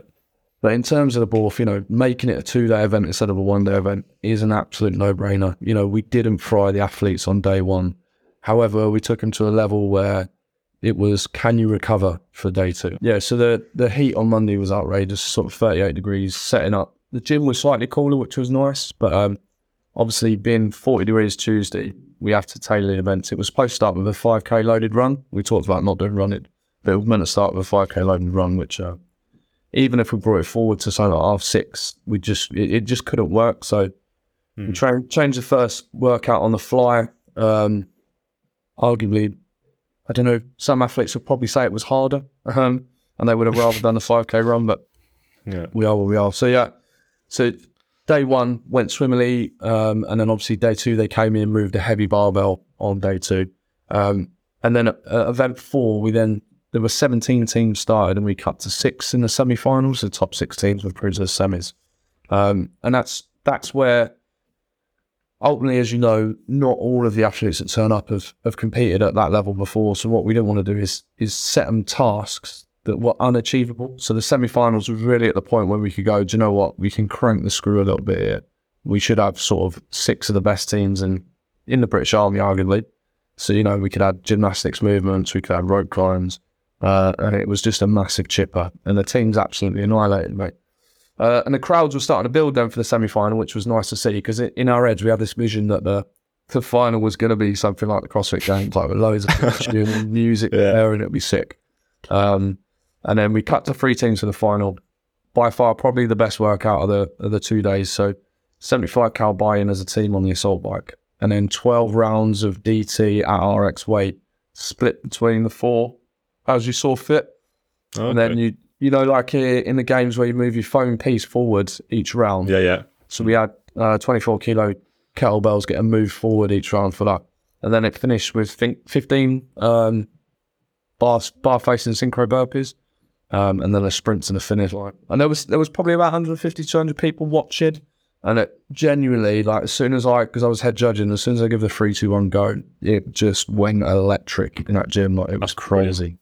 But in terms of the Borth, you know, making it a two-day event instead of a one-day event is an absolute no-brainer. You know, we didn't fry the athletes on day one. However, we took them to a level where it was, can you recover for day two? Yeah, so the, the heat on Monday was outrageous, sort of thirty-eight degrees, setting up. The gym was slightly cooler, which was nice, but um, obviously being forty degrees Tuesday, we have to tailor the events. It was supposed to start with a five K loaded run. We talked about not doing run it, but it was meant to start with a five K loaded run, which... Uh, Even if we brought it forward to something like half six, we just it, it just couldn't work. So mm. we tra- changed the first workout on the fly. Um, arguably, I don't know, some athletes would probably say it was harder, um, and they would have rather done the five K run, but yeah. we are where we are. So, yeah, so day one went swimmingly, um, and then obviously day two, they came in and moved a heavy barbell on day two. Um, and then uh, event four, we then... There were seventeen teams started, and we cut to six in the semi-finals. The top six teams were through to the semis, um, and that's that's where ultimately, as you know, not all of the athletes that turn up have, have competed at that level before. So what we don't want to do is is set them tasks that were unachievable. So the semi-finals were really at the point where we could go, do you know what? We can crank the screw a little bit here. We should have sort of six of the best teams in in the British Army, arguably. So you know, we could add gymnastics movements, we could add rope climbs. Uh, and it was just a massive chipper, and the team's absolutely annihilated, mate. Uh, and the crowds were starting to build then for the semi-final, which was nice to see, because in our heads we had this vision that the, the final was going to be something like the CrossFit Games, like with loads of and music yeah. there, and it'd be sick. Um, and then we cut to three teams for the final. By far, probably the best workout of the of the two days. So seventy-five cal buy-in as a team on the assault bike, and then twelve rounds of D T at R X weight, split between the four. As you saw fit. Okay. And then you, you know, like here in the games where you move your foam piece forward each round. Yeah, yeah. So we had uh, twenty-four kilo kettlebells getting moved forward each round for that. And then it finished with fifteen um, bar, bar facing synchro burpees, um, and then a sprint and a finish line. And there was, there was probably about one fifty, two hundred people watching. And it genuinely, like, as soon as I, because I was head judging, as soon as I give the three, two, one go, it just went electric in that gym. Like, it was That's crazy. Brilliant.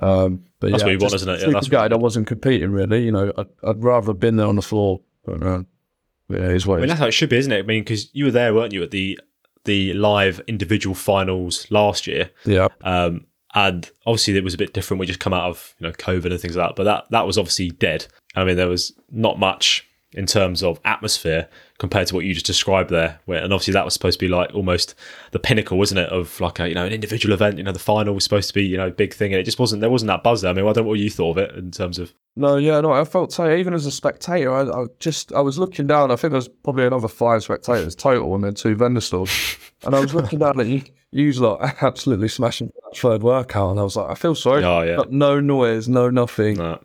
Um, but that's yeah, what you want, isn't it? Yeah, that's what... I wasn't competing really. You know, I'd, I'd rather have been there on the floor. But, uh, But it is what I mean, it is. That's how it should be, isn't it? I mean, because you were there, weren't you, at the the live individual finals last year? Yeah. Um, and obviously it was a bit different. We just come out of, you know, COVID and things like that. But that that was obviously dead. I mean, there was not much in terms of atmosphere compared to what you just described there. Where, and obviously that was supposed to be like almost the pinnacle, wasn't it, of like a, you know, an individual event. You know, the final was supposed to be, you know, a big thing, and it just wasn't. There wasn't that buzz there. I mean, I don't know what you thought of it in terms of. No, yeah, no, I felt tight. Even as a spectator, I, I just, I was looking down. I think there was probably another five spectators total and then two vendor stalls. And I was looking down at you, you was like absolutely smashing that third workout. And I was like, I feel sorry. Oh, yeah. But no noise, no nothing. Nah.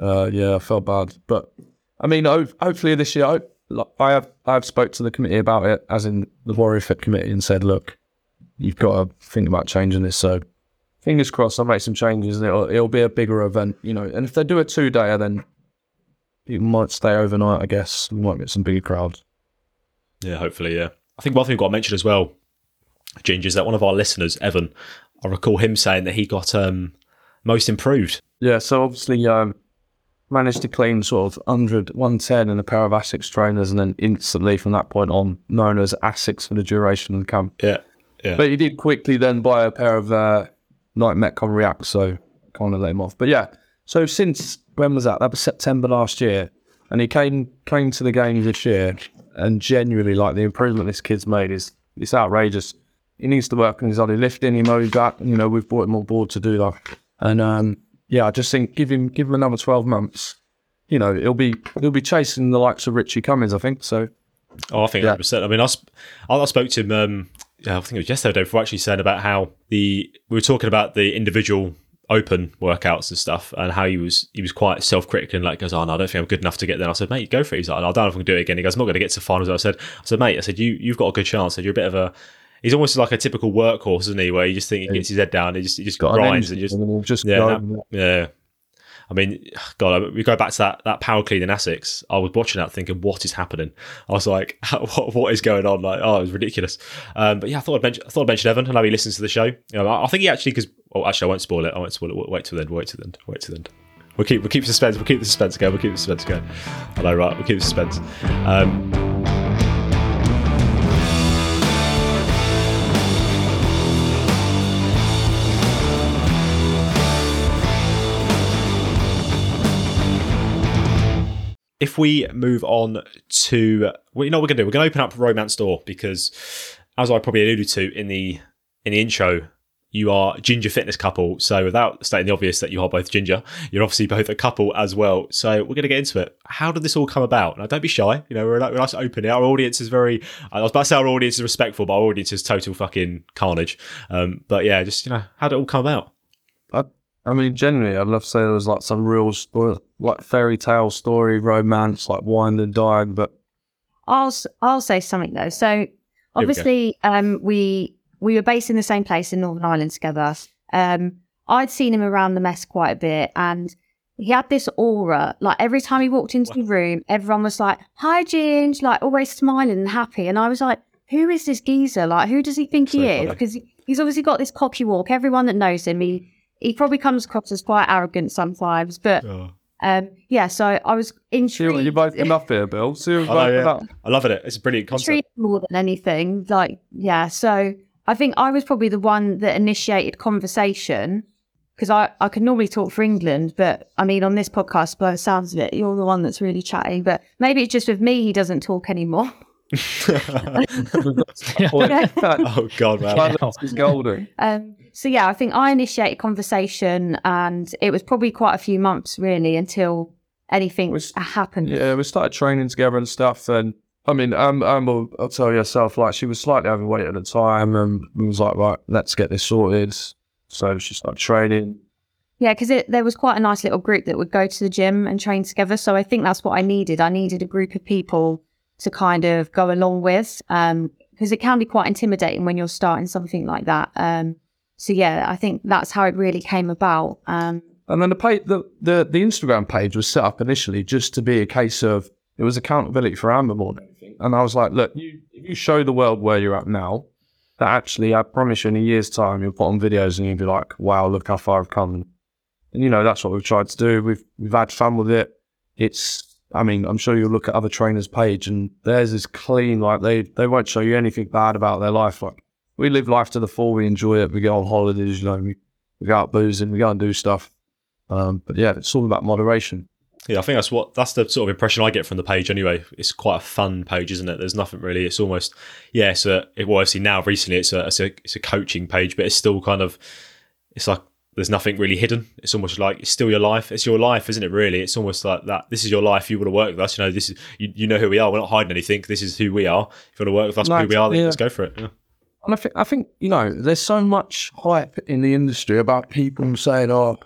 Uh, yeah, I felt bad. But I mean, hopefully this year, I, I have I have spoke to the committee about it, as in the Warrior Fit committee, and said, look, you've got to think about changing this. So fingers crossed, I'll make some changes, and it'll, it'll be a bigger event, you know. And if they do a two-dayer, then it might stay overnight, I guess. We might get some bigger crowds. Yeah, hopefully, yeah. I think one thing we've got to mention as well, Ginger, is that one of our listeners, Evan, I recall him saying that he got um, most improved. Yeah, so obviously um, managed to claim sort of one hundred, one ten in a pair of ASICS trainers, and then instantly from that point on, known as ASICS for the duration of the camp. Yeah, yeah. But he did quickly then buy a pair of uh, Nike Metcon React, so kind of let him off. But yeah, so since, when was that? That was September last year, and he came came to the games this year, and genuinely, like, the improvement this kid's made is it's outrageous. He needs to work on his ollie lifting. He knows that. You know, we've brought him on board to do that. And um, yeah, I just think give him give him another twelve months. You know, he'll be he'll be chasing the likes of Richie Cummings, I think. So, oh, I think yeah. one hundred percent. I mean, I sp- I spoke to him. Um, I think it was yesterday before, actually, saying about how the we were talking about the individual open workouts and stuff, and how he was he was quite self-critical and like goes, oh no, I don't think I'm good enough to get there. And I said, mate, go for it. He's like, no, I don't know if I can do it again. He goes, I'm not going to get to finals. I said, I said, mate, I said, you you've got a good chance. I said, you're a bit of a he's almost like a typical workhorse, isn't he? Where you just think he gets his head down, and he just he just got grinds an engine, and just and we'll just yeah, that, yeah. I mean, God, we go back to that that power clean in Essex. I was watching that thinking, what is happening? I was like, what, what is going on? Like, oh, it was ridiculous. Um, but yeah, I thought I'd mention, I thought I'd mention Evan. I know he listens to the show. You know, I, I think he actually because oh, actually, I won't spoil it. I won't spoil it. Wait till the end. Wait till the end. Wait till the end. We'll keep we'll keep suspense. We'll keep the suspense going. We'll keep the suspense going. I know, right? We'll keep the suspense. Um, If we move on to, well, you know what we're going to do? We're going to open up Romance Door because, as I probably alluded to in the in the intro, you are a Ginger Fitness Couple. So without stating the obvious that you are both Ginger, you're obviously both a couple as well. So we're going to get into it. How did this all come about? Now, don't be shy. You know, we're, we're nice and open. Our audience is very, I was about to say our audience is respectful, but our audience is total fucking carnage. Um, but yeah, just, you know, how did it all come about? I, I mean, generally, I'd love to say there was like some real story, like fairy tale story, romance, like wine and dine, but I'll I'll say something though. So obviously, we, um, we we were based in the same place in Northern Ireland together. Um, I'd seen him around the mess quite a bit, and he had this aura. Like every time he walked into what? the room, everyone was like, "Hi, Ginge," like always smiling and happy. And I was like, "Who is this geezer? Like, who does he think so he funny. is?" Because he's obviously got this cocky walk. Everyone that knows him, he he probably comes across as quite arrogant sometimes, but. Oh. Um, yeah, so I was intrigued. You're both enough here, Bill. See you oh, yeah. about. I love it. It's a brilliant concept. More than anything, like yeah. So I think I was probably the one that initiated conversation because I I could normally talk for England, but I mean on this podcast, by the sounds of it, you're the one that's really chatting. But maybe it's just with me he doesn't talk anymore. Oh God, man, he's golden. Um, so yeah, I think I initiated conversation, and it was probably quite a few months really until anything was, happened. Yeah, we started training together and stuff. And I mean, um, um, I'll, I'll tell you herself, like she was slightly overweight at the time, and we was like, right, let's get this sorted. So she started training. Yeah, because there was quite a nice little group that would go to the gym and train together. So I think that's what I needed. I needed a group of people to kind of go along with, because um, it can be quite intimidating when you're starting something like that. Um, so yeah, I think that's how it really came about. Um, and then the, page, the the the Instagram page was set up initially just to be a case of it was accountability for Amber more than anything. And I was like, look, you, if you show the world where you're at now, that actually, I promise you, in a year's time, you'll put on videos and you'll be like, wow, look how far I've come. And you know, that's what we've tried to do. We've we've had fun with it. It's I mean, I'm sure you'll look at other trainers' page and theirs is clean. Like they, they won't show you anything bad about their life. Like we live life to the full. We enjoy it. We go on holidays, you know, we, we go out boozing, we go and do stuff. Um, but yeah, it's all about moderation. Yeah, I think that's what that's the sort of impression I get from the page anyway. It's quite a fun page, isn't it? There's nothing really. It's almost, yeah, it's a, it, well, obviously now recently it's a, it's a, it's a coaching page, but it's still kind of, it's like, there's nothing really hidden. It's almost like it's still your life. It's your life, isn't it, really? It's almost like that. This is your life. You want to work with us. You know, this is, you, you know who we are. We're not hiding anything. This is who we are. If you want to work with us, no, who we are, yeah. Let's go for it. Yeah. And I think, I think, you know, there's so much hype in the industry about people saying, oh,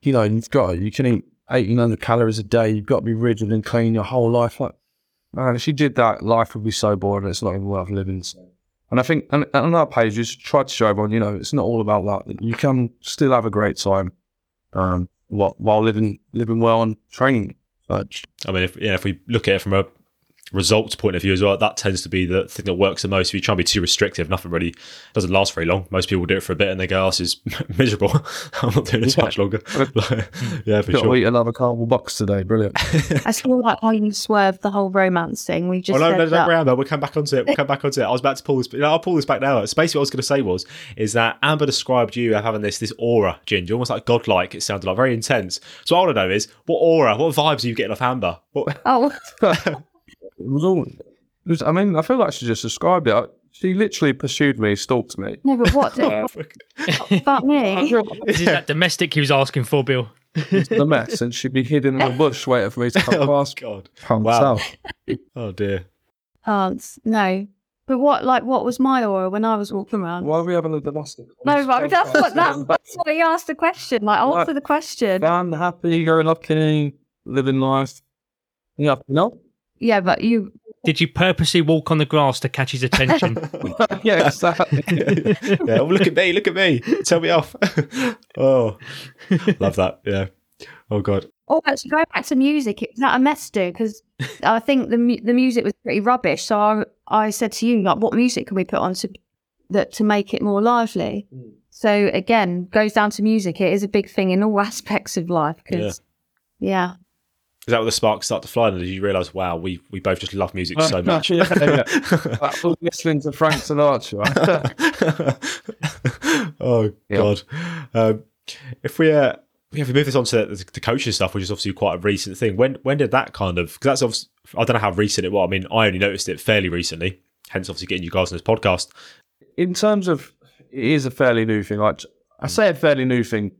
you know, you've got to, you can eat eighteen hundred calories a day. You've got to be rigid and clean your whole life. Like, man, if you did that, life would be so boring. It's not even worth living. So. And I think and, and on our page, you should try to show everyone, you know, it's not all about that. You can still have a great time um, while, while living living well and training. But, I mean, if yeah, if we look at it from a results point of view as well, that tends to be the thing that works the most. If you try and be too restrictive, nothing really doesn't last very long. Most people do it for a bit and they go, oh, this is miserable. I'm not doing this yeah. much longer. Like, yeah, for Got sure. to eat another carnival box today. Brilliant. I feel like I can swerve the whole romance thing. We just oh, no, said no, don't worry, Amber. We'll come back onto it. We'll come back onto it. I was about to pull this, but you know, I'll pull this back now. It's basically what I was going to say was, is that Amber described you as having this, this aura, Ginger, almost like godlike. It sounded like very intense. So all I want to know is, what aura, what vibes are you getting off Amber? What- oh, It was all. It was, I mean, I feel like she just described it. She literally pursued me, stalked me. No, but what? Fuck me. This is that domestic he was asking for, Bill. It's the mess, and she'd be hidden in the bush waiting for me to come past. God. Wow. Oh dear. Pants. No. But what, like, what was my aura when I was walking around? Why are we having a domestic? No, but that's what that's what he asked the question. Like, like answer the question. I'm happy, going lucky, living life. Yeah, no. Yeah, but you... Did you purposely walk on the grass to catch his attention? Yeah, exactly. Yeah, well, look at me, look at me. Tell me off. Oh, love that, yeah. Oh, God. Oh, actually, going back to music, it was not a mess, dude, because I think the mu- the music was pretty rubbish, so I, I said to you, like, what music can we put on to, that, to make it more lively? Mm. So, again, goes down to music. It is a big thing in all aspects of life, because, yeah. yeah. Is that where the sparks start to fly? And did you realise, wow, we, we both just love music well, so much? Yeah, yeah. Like, we're listening to Frank Sinatra. Oh, yep. God. Um, if we uh, if we move this on to the, the coaching stuff, which is obviously quite a recent thing, when when did that kind of... Because that's obviously... I don't know how recent it was. I mean, I only noticed it fairly recently, hence obviously getting you guys on this podcast. In terms of... It is a fairly new thing. Like I say a fairly new thing,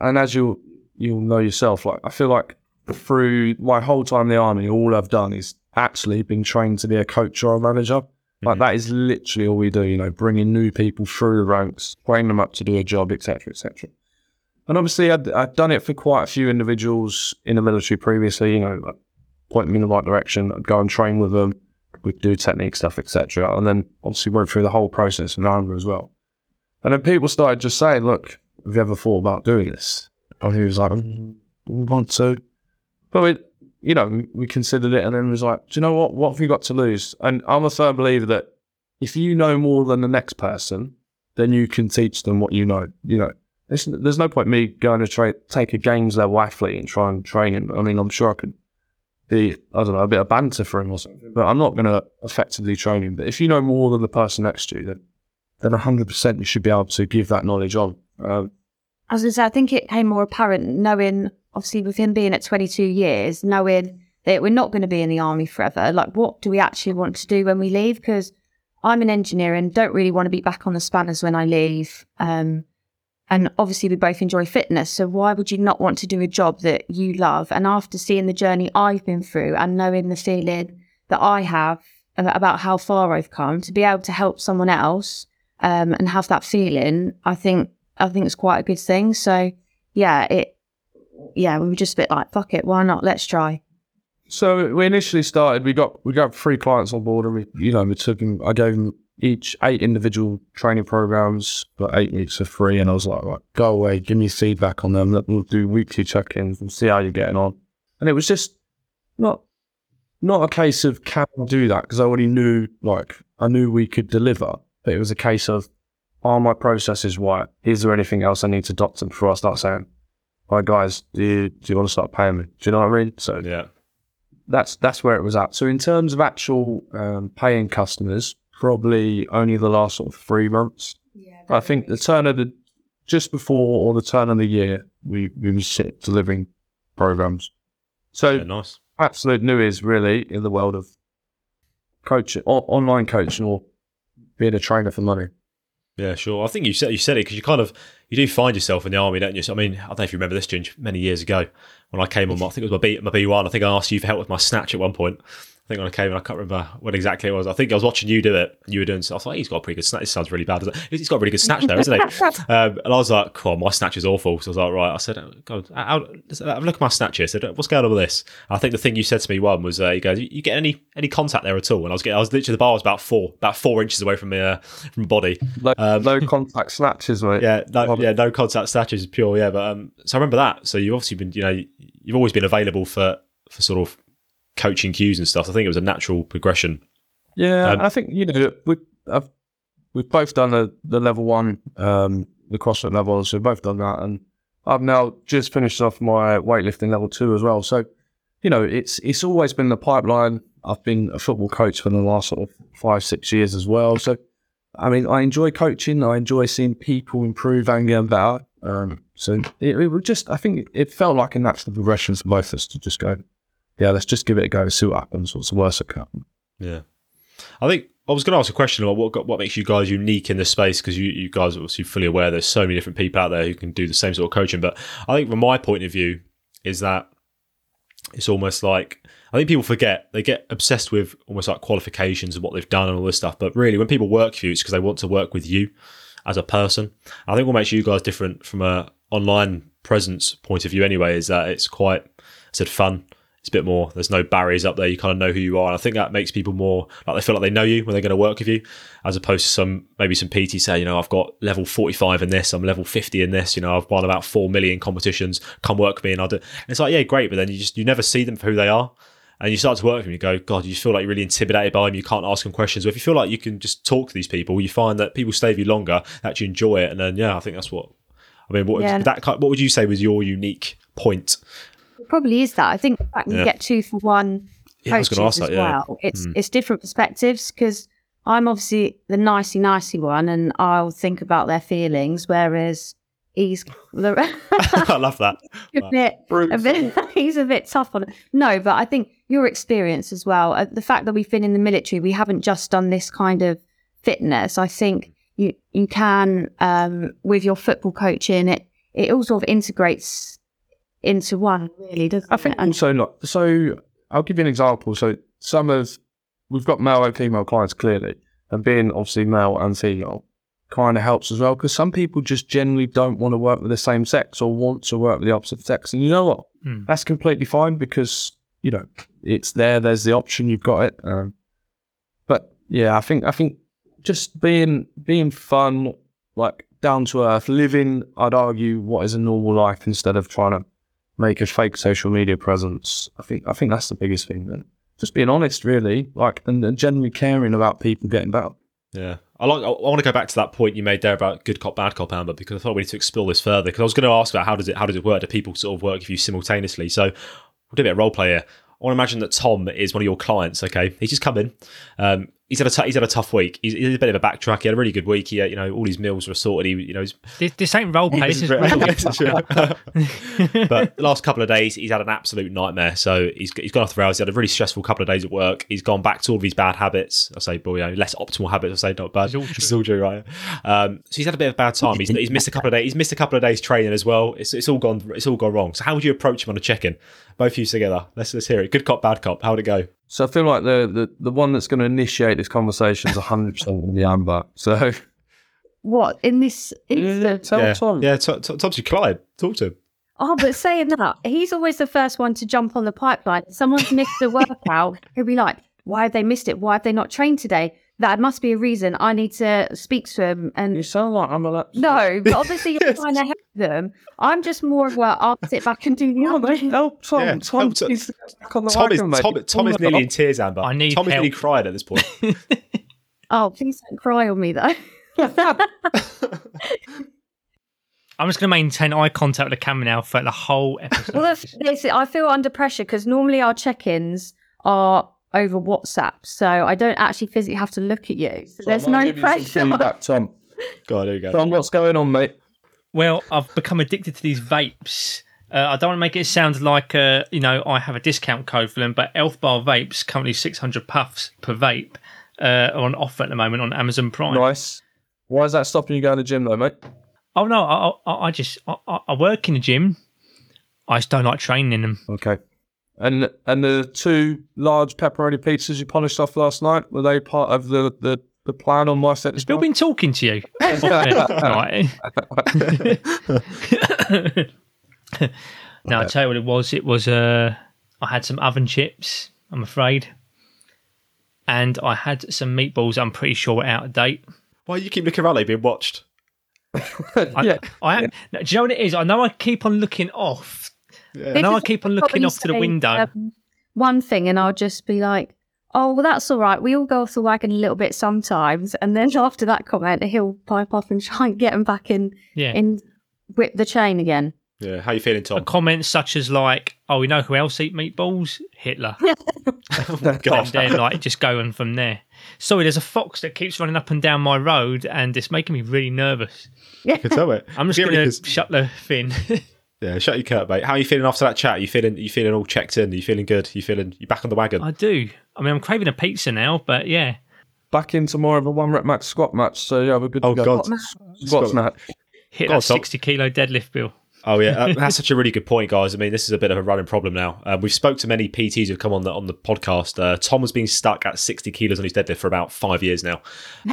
and as you'll, you'll know yourself, like I feel like... Through my whole time in the army, all I've done is actually been trained to be a coach or a manager. Like mm-hmm. that is literally all we do, you know, bringing new people through the ranks, training them up to do a job, et cetera, et cetera. And obviously, I'd, I'd done it for quite a few individuals in the military previously. You know, like, point me in the right direction. I'd go and train with them. We'd do technique stuff, et cetera. And then obviously went through the whole process in the army as well. And then people started just saying, "Look, have you ever thought about doing this?" And he was like, "We want to." But, we, you know, we considered it and then was like, do you know what? What have you got to lose? And I'm a firm believer that if you know more than the next person, then you can teach them what you know. You know, there's, there's no point me going to tra- take a games level athlete and try and train him. I mean, I'm sure I could be, I don't know, a bit of banter for him or something, but I'm not going to effectively train him. But if you know more than the person next to you, then, then one hundred percent you should be able to give that knowledge on. Um, I was going to say, I think it became more apparent knowing... Obviously, with him being at twenty-two years, knowing that we're not going to be in the army forever, like, what do we actually want to do when we leave? Because I'm an engineer and don't really want to be back on the spanners when I leave. Um, and obviously, we both enjoy fitness. So why would you not want to do a job that you love? And after seeing the journey I've been through and knowing the feeling that I have about how far I've come, to be able to help someone else um, and have that feeling, I think I think it's quite a good thing. So, yeah, it. Yeah, we were just a bit like, fuck it, why not? Let's try. So we initially started, we got we got three clients on board and we, you know, we took them, I gave them each eight individual training programs for eight weeks for free. And I was like, right, go away, give me feedback on them. We'll do weekly check-ins and see how you're getting on. And it was just not not a case of can I do that? Because I already knew, like, I knew we could deliver. But it was a case of, are my processes right? Is there anything else I need to dock them before I start saying, all right, guys, do you, do you want to start paying me? Do you know what I mean? So yeah, that's that's where it was at. So in terms of actual um, paying customers, probably only the last sort of three months. Yeah, I think the turn of the just before or the turn of the year, we we were delivering programs. So yeah, nice, absolute newies really in the world of coaching, o- online coaching, or being a trainer for money. Yeah, sure. I think you said you said it because you kind of you do find yourself in the army, don't you? So, I mean, I don't know if you remember this, Ginger, many years ago when I came on. I think it was my B my B one. I think I asked you for help with my snatch at one point. I think when I came in, I can't remember what exactly it was. I think I was watching you do it. You were doing stuff. I was like, he's got a pretty good snatch. This sounds really bad. He's got a really good snatch there, isn't he? Um, and I was like, God, my snatch is awful. So I was like, right. I said, oh, God, I'll, I'll look at my snatch here. I said, what's going on with this? And I think the thing you said to me one was, uh, you go, you get any any contact there at all? And I was getting, I was literally, the bar was about four, about four inches away from my, uh, from my body. Low, um, low contact snatches, mate. Yeah, no, yeah, no contact snatches, pure, yeah. But um, so I remember that. So you've obviously been, you know, you've always been available for, for sort of coaching cues and stuff. I think it was a natural progression. Yeah, um, I think, you know, we, I've, we've both done the, the level one, um, the CrossFit level, so we've both done that. And I've now just finished off my weightlifting level two as well. So, you know, it's it's always been the pipeline. I've been a football coach for the last sort of five, six years as well. So, I mean, I enjoy coaching. I enjoy seeing people improve and get better. Um, so it, it was just, I think it felt like a natural progression for both of us to just go, yeah, let's just give it a go, see what happens, what's the worst that can happen. Yeah. I think I was going to ask a question about what got, what makes you guys unique in this space, because you, you guys are obviously fully aware there's so many different people out there who can do the same sort of coaching. But I think from my point of view is that it's almost like, I think people forget, they get obsessed with almost like qualifications and what they've done and all this stuff. But really, when people work for you, it's because they want to work with you as a person. I think what makes you guys different from a online presence point of view anyway is that it's quite, I said, fun. It's a bit more, there's no barriers up there. You kind of know who you are. And I think that makes people more, like they feel like they know you when they're going to work with you, as opposed to some, maybe some P T say, you know, I've got level forty-five in this, I'm level fifty in this, you know, I've won about four million competitions, come work with me and I'll do it. And it's like, yeah, great. But then you just, you never see them for who they are. And you start to work with them, you go, God, you feel like you're really intimidated by them, you can't ask them questions. But if you feel like you can just talk to these people, you find that people stay with you longer, that you enjoy it. And then, yeah, I think that's what, I mean, what, yeah. that, what would you say was your unique point? Probably is that I think I can yeah. get two for one yeah, coaches as that, yeah. well. It's mm. it's different perspectives, because I'm obviously the nicey nicey one, and I'll think about their feelings, whereas he's the I love that a bit, a bit, he's a bit tough on it. No, but I think your experience as well, uh, the fact that we've been in the military, we haven't just done this kind of fitness. I think you you can um, with your football coaching, it it all sort of integrates into one, really, doesn't I think it? Also not. So I'll give you an example. So some of, we've got male and female clients clearly, and being obviously male and female kind of helps as well, because some people just generally don't want to work with the same sex or want to work with the opposite sex. And you know what? Mm. That's completely fine, because, you know, it's there, there's the option, you've got it. Um, but yeah, I think, I think just being, being fun, like down to earth, living, I'd argue, what is a normal life instead of trying to make a fake social media presence. I think I think that's the biggest thing, man. Just being honest, really, like, and, and generally caring about people getting better. Yeah. I like. I want to go back to that point you made there about good cop, bad cop, Amber, because I thought we need to explore this further, because I was going to ask about how does it how does it work? Do people sort of work with you simultaneously? So we'll do a bit of role play here. I want to imagine that Tom is one of your clients, okay? He's just come in. Um, he's had a t- he's had a tough week. He's, he's a bit of a backtrack. He had a really good week. He, uh, you know, all his meals were sorted. He, you know, he's, this, this ain't role play. This is real. But the last couple of days, he's had an absolute nightmare. So he's he's gone off the rails. He had a really stressful couple of days at work. He's gone back to all of his bad habits. I say, boy, you know, less optimal habits. I say, not bad. It's all true, it's all true right? Um, so he's had a bit of a bad time. He's, he's missed a couple of days. He's missed a couple of days training as well. It's it's all gone. It's all gone wrong. So how would you approach him on a check-in? Both of you together. Let's let's hear it. Good cop, bad cop. How'd it go? So I feel like the the, the one that's going to initiate this conversation is one hundred percent in the Amber. So what in this instance? Yeah, yeah. Tom. Yeah, Tom's t- t- your client. Talk to him. Oh, but saying that, he's always the first one to jump on the pipeline. If someone's missed a workout, he'll be like, "Why have they missed it? Why have they not trained today? That must be a reason. I need to speak to him." And you sound like I'm a lot. No, but obviously you're yes. trying to help them. I'm just more of a, I'll sit back and do the other. Oh, no, Tom, yeah. Tom, Tom is Tom, Tom, Tom is nearly in tears, Amber. I need Tom help. Is nearly crying at this point. Oh, please don't cry on me though. I'm just going to maintain eye contact with the camera now for the whole episode. Well, that's, that's I feel under pressure because normally our check-ins are over WhatsApp, so I don't actually physically have to look at you. So there's no pressure. Feedback, Tom. God, there you go. Tom, what's going on, mate? Well, I've become addicted to these vapes. Uh, I don't want to make it sound like, uh, you know, I have a discount code for them, but Elf Bar Vapes, currently six hundred puffs per vape, uh, are on offer at the moment on Amazon Prime. Nice. Why is that stopping you going to the gym though, mate? Oh, no, I I, I just, I, I work in the gym. I just don't like training in them. Okay. And and the two large pepperoni pizzas you polished off last night, were they part of the, the, the plan on my set? I've still been talking to you. No, I'll tell you what it was. It was, uh, I had some oven chips, I'm afraid. And I had some meatballs I'm pretty sure were out of date. Why do you keep looking around like being watched? I, yeah. I am, yeah. Do you know what it is? I know I keep on looking off. Yeah. I know I keep on looking off to the window. Um, one thing, and I'll just be like, oh, well, that's all right. We all go off the wagon a little bit sometimes. And then after that comment, he'll pipe up and try and get him back in, yeah. in whip the chain again. Yeah, how you feeling, Tom? A comment such as like, oh, we know who else eat meatballs? Hitler. Oh my God. And then like, just going from there. Sorry, there's a fox that keeps running up and down my road and it's making me really nervous. Yeah. I can tell it. I'm just going to shut the thing. Yeah, shut your curtain, mate. How are you feeling after that chat? Are you feeling, are you feeling all checked in? Are you feeling good? Are you feeling, you're back on the wagon? I do. I mean, I'm craving a pizza now, but yeah. Back into more of a one-rep max squat match, so yeah, we're good oh, to go. Oh, God. Squat match. Hit that sixty-kilo deadlift, Bill. Oh yeah, that's such a really good point, guys. I mean, this is a bit of a running problem now. Um, we've spoke to many P Ts who've come on the on the podcast. Uh, Tom has been stuck at sixty kilos on his deadlift for about five years now.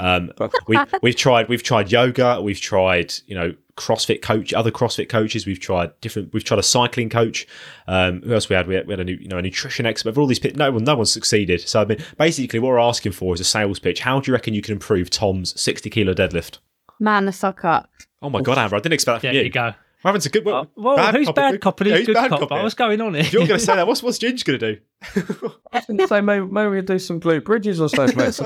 Um, we, we've tried, we've tried yoga, we've tried, you know, CrossFit coach, other CrossFit coaches. We've tried different. We've tried a cycling coach. Um, who else we had? We had, we had a new, you know, a nutrition expert. For all these, no one, no one succeeded. So I mean, basically, what we're asking for is a sales pitch. How do you reckon you can improve Tom's sixty kilo deadlift? Man, the suck up. Oh my God, Amber! I didn't expect that from you. There you go. We're having some good. Well, well bad who's cop bad cop and who's yeah, good bad cop? cop what's going on here? You're going to say that. What's what's Ginge going to do? I was say maybe, maybe we do some glute bridges or something. Mate. So,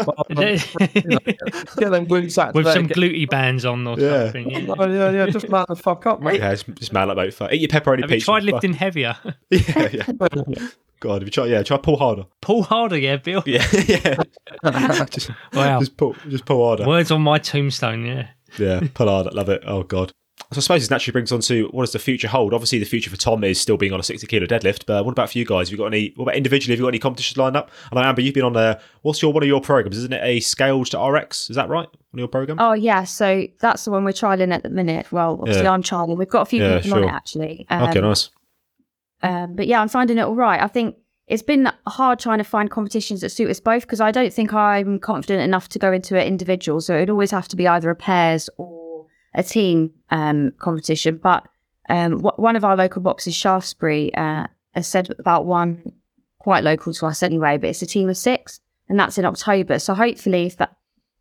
get them glutes out with some glutey bands on or yeah. something. Yeah. Oh, yeah, yeah. Just man the fuck up, mate. Yeah, it's, just man up, mate. Eat your pepperoni have pizza. Have you tried lifting heavier? Yeah, yeah. God, have you tried? Yeah, try pull harder. Pull harder, yeah, Bill. Yeah, yeah. just, wow. Just pull, just pull harder. Words on my tombstone. Yeah. Yeah, pull harder. Love it. Oh God. So I suppose this naturally brings on to what does the future hold? Obviously, the future for Tom is still being on a sixty kilo deadlift, but what about for you guys? Have you got any, what about individually, have you got any competitions lined up? And Amber, you've been on a, what's your, one of your programs? Isn't it a scaled to R X? Is that right? On your program? Oh, yeah. So that's the one we're trialing at the minute. Well, obviously, yeah. I'm trialing. We've got a few yeah, people sure. on it, actually. Um, okay, nice. Um, but yeah, I'm finding it all right. I think it's been hard trying to find competitions that suit us both because I don't think I'm confident enough to go into an individual. So it'd always have to be either a pairs or a team um, competition, but um, w- one of our local boxes, Shaftesbury, uh, has said about one quite local to us anyway, but it's a team of six, and that's in October. So hopefully if that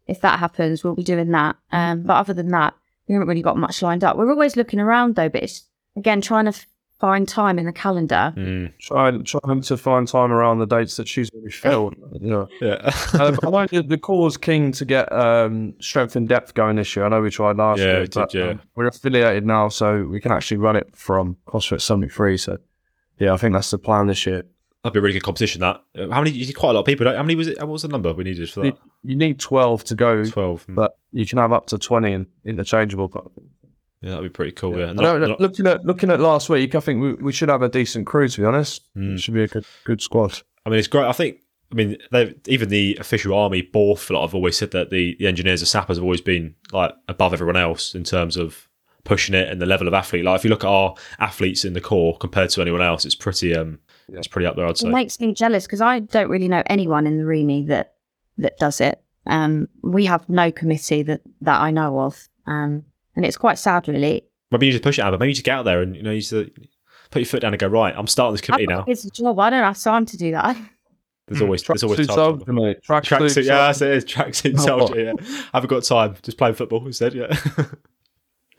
if that happens, we'll be doing that. Um, but other than that, we haven't really got much lined up. We're always looking around though, but it's, again, trying to f- find time in the calendar. Mm. Trying trying to find time around the dates that she's already filled. You know. Yeah. um, I like the, the core's keen to get um, strength and depth going this year. I know we tried last yeah, year, did, but yeah. um, we're affiliated now, so we can actually run it from CrossFit seventy-three. So, yeah, I think that's the plan this year. That'd be a really good competition. That how many? You did quite a lot of people. Don't, how many was it? What was the number we needed for that? You need twelve to go. Twelve, mm. But you can have up to twenty and interchangeable. Yeah, that'd be pretty cool. Yeah, yeah. Not, know, not... looking at looking at last week, I think we, we should have a decent crew. To be honest, mm. it should be a good good squad. I mean, it's great. I think. I mean, even the official army Borth lot have always said that the, the engineers and sappers have always been like above everyone else in terms of pushing it and the level of athlete. Like if you look at our athletes in the corps compared to anyone else, it's pretty um, yeah. it's pretty up there. I'd say. It makes me jealous because I don't really know anyone in the REME that that does it. Um, we have no committee that that I know of. Um. And it's quite sad, really. Maybe you just push it, Amber. Maybe you just get out there and you know, you just put your foot down and go, right, I'm starting this committee now. It's a job. I don't have time to do that. There's always mm. there's always time. Soldier, mate. Track track suit, yeah, that's it. Is. Track suit oh, soldier, what? yeah. Haven't got time. Just playing football instead, yeah.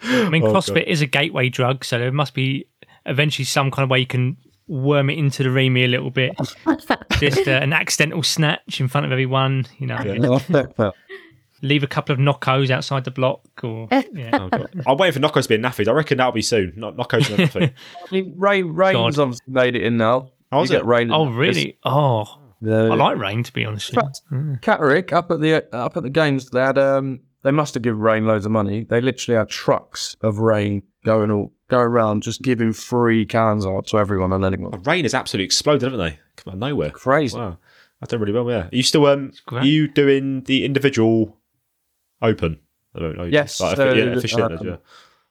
I mean, oh, CrossFit God. is a gateway drug, so there must be eventually some kind of way you can worm it into the REME a little bit. just uh, an accidental snatch in front of everyone, you know. Yeah. leave a couple of knockos outside the block, or yeah. Oh, I'm waiting for knockos to be in nappies. I reckon that'll be soon. Not knockos and nothing. I mean, Rain, Rain's God. obviously made it in now. Oh, you get Rain. Oh, really? It's, oh, the, I like Rain, to be honest. Mm. Catterick up at the uh, up at the games. They had um, they must have given Rain loads of money. They literally had trucks of Rain going all go around, just giving free cans out to everyone and anyone. Oh, Rain has absolutely exploded, haven't they? Come out of nowhere, crazy. Wow. I've done really well, yeah. Are you still um? Are you doing the individual open? I don't know. Yes, like, so, yeah, uh, um, yeah.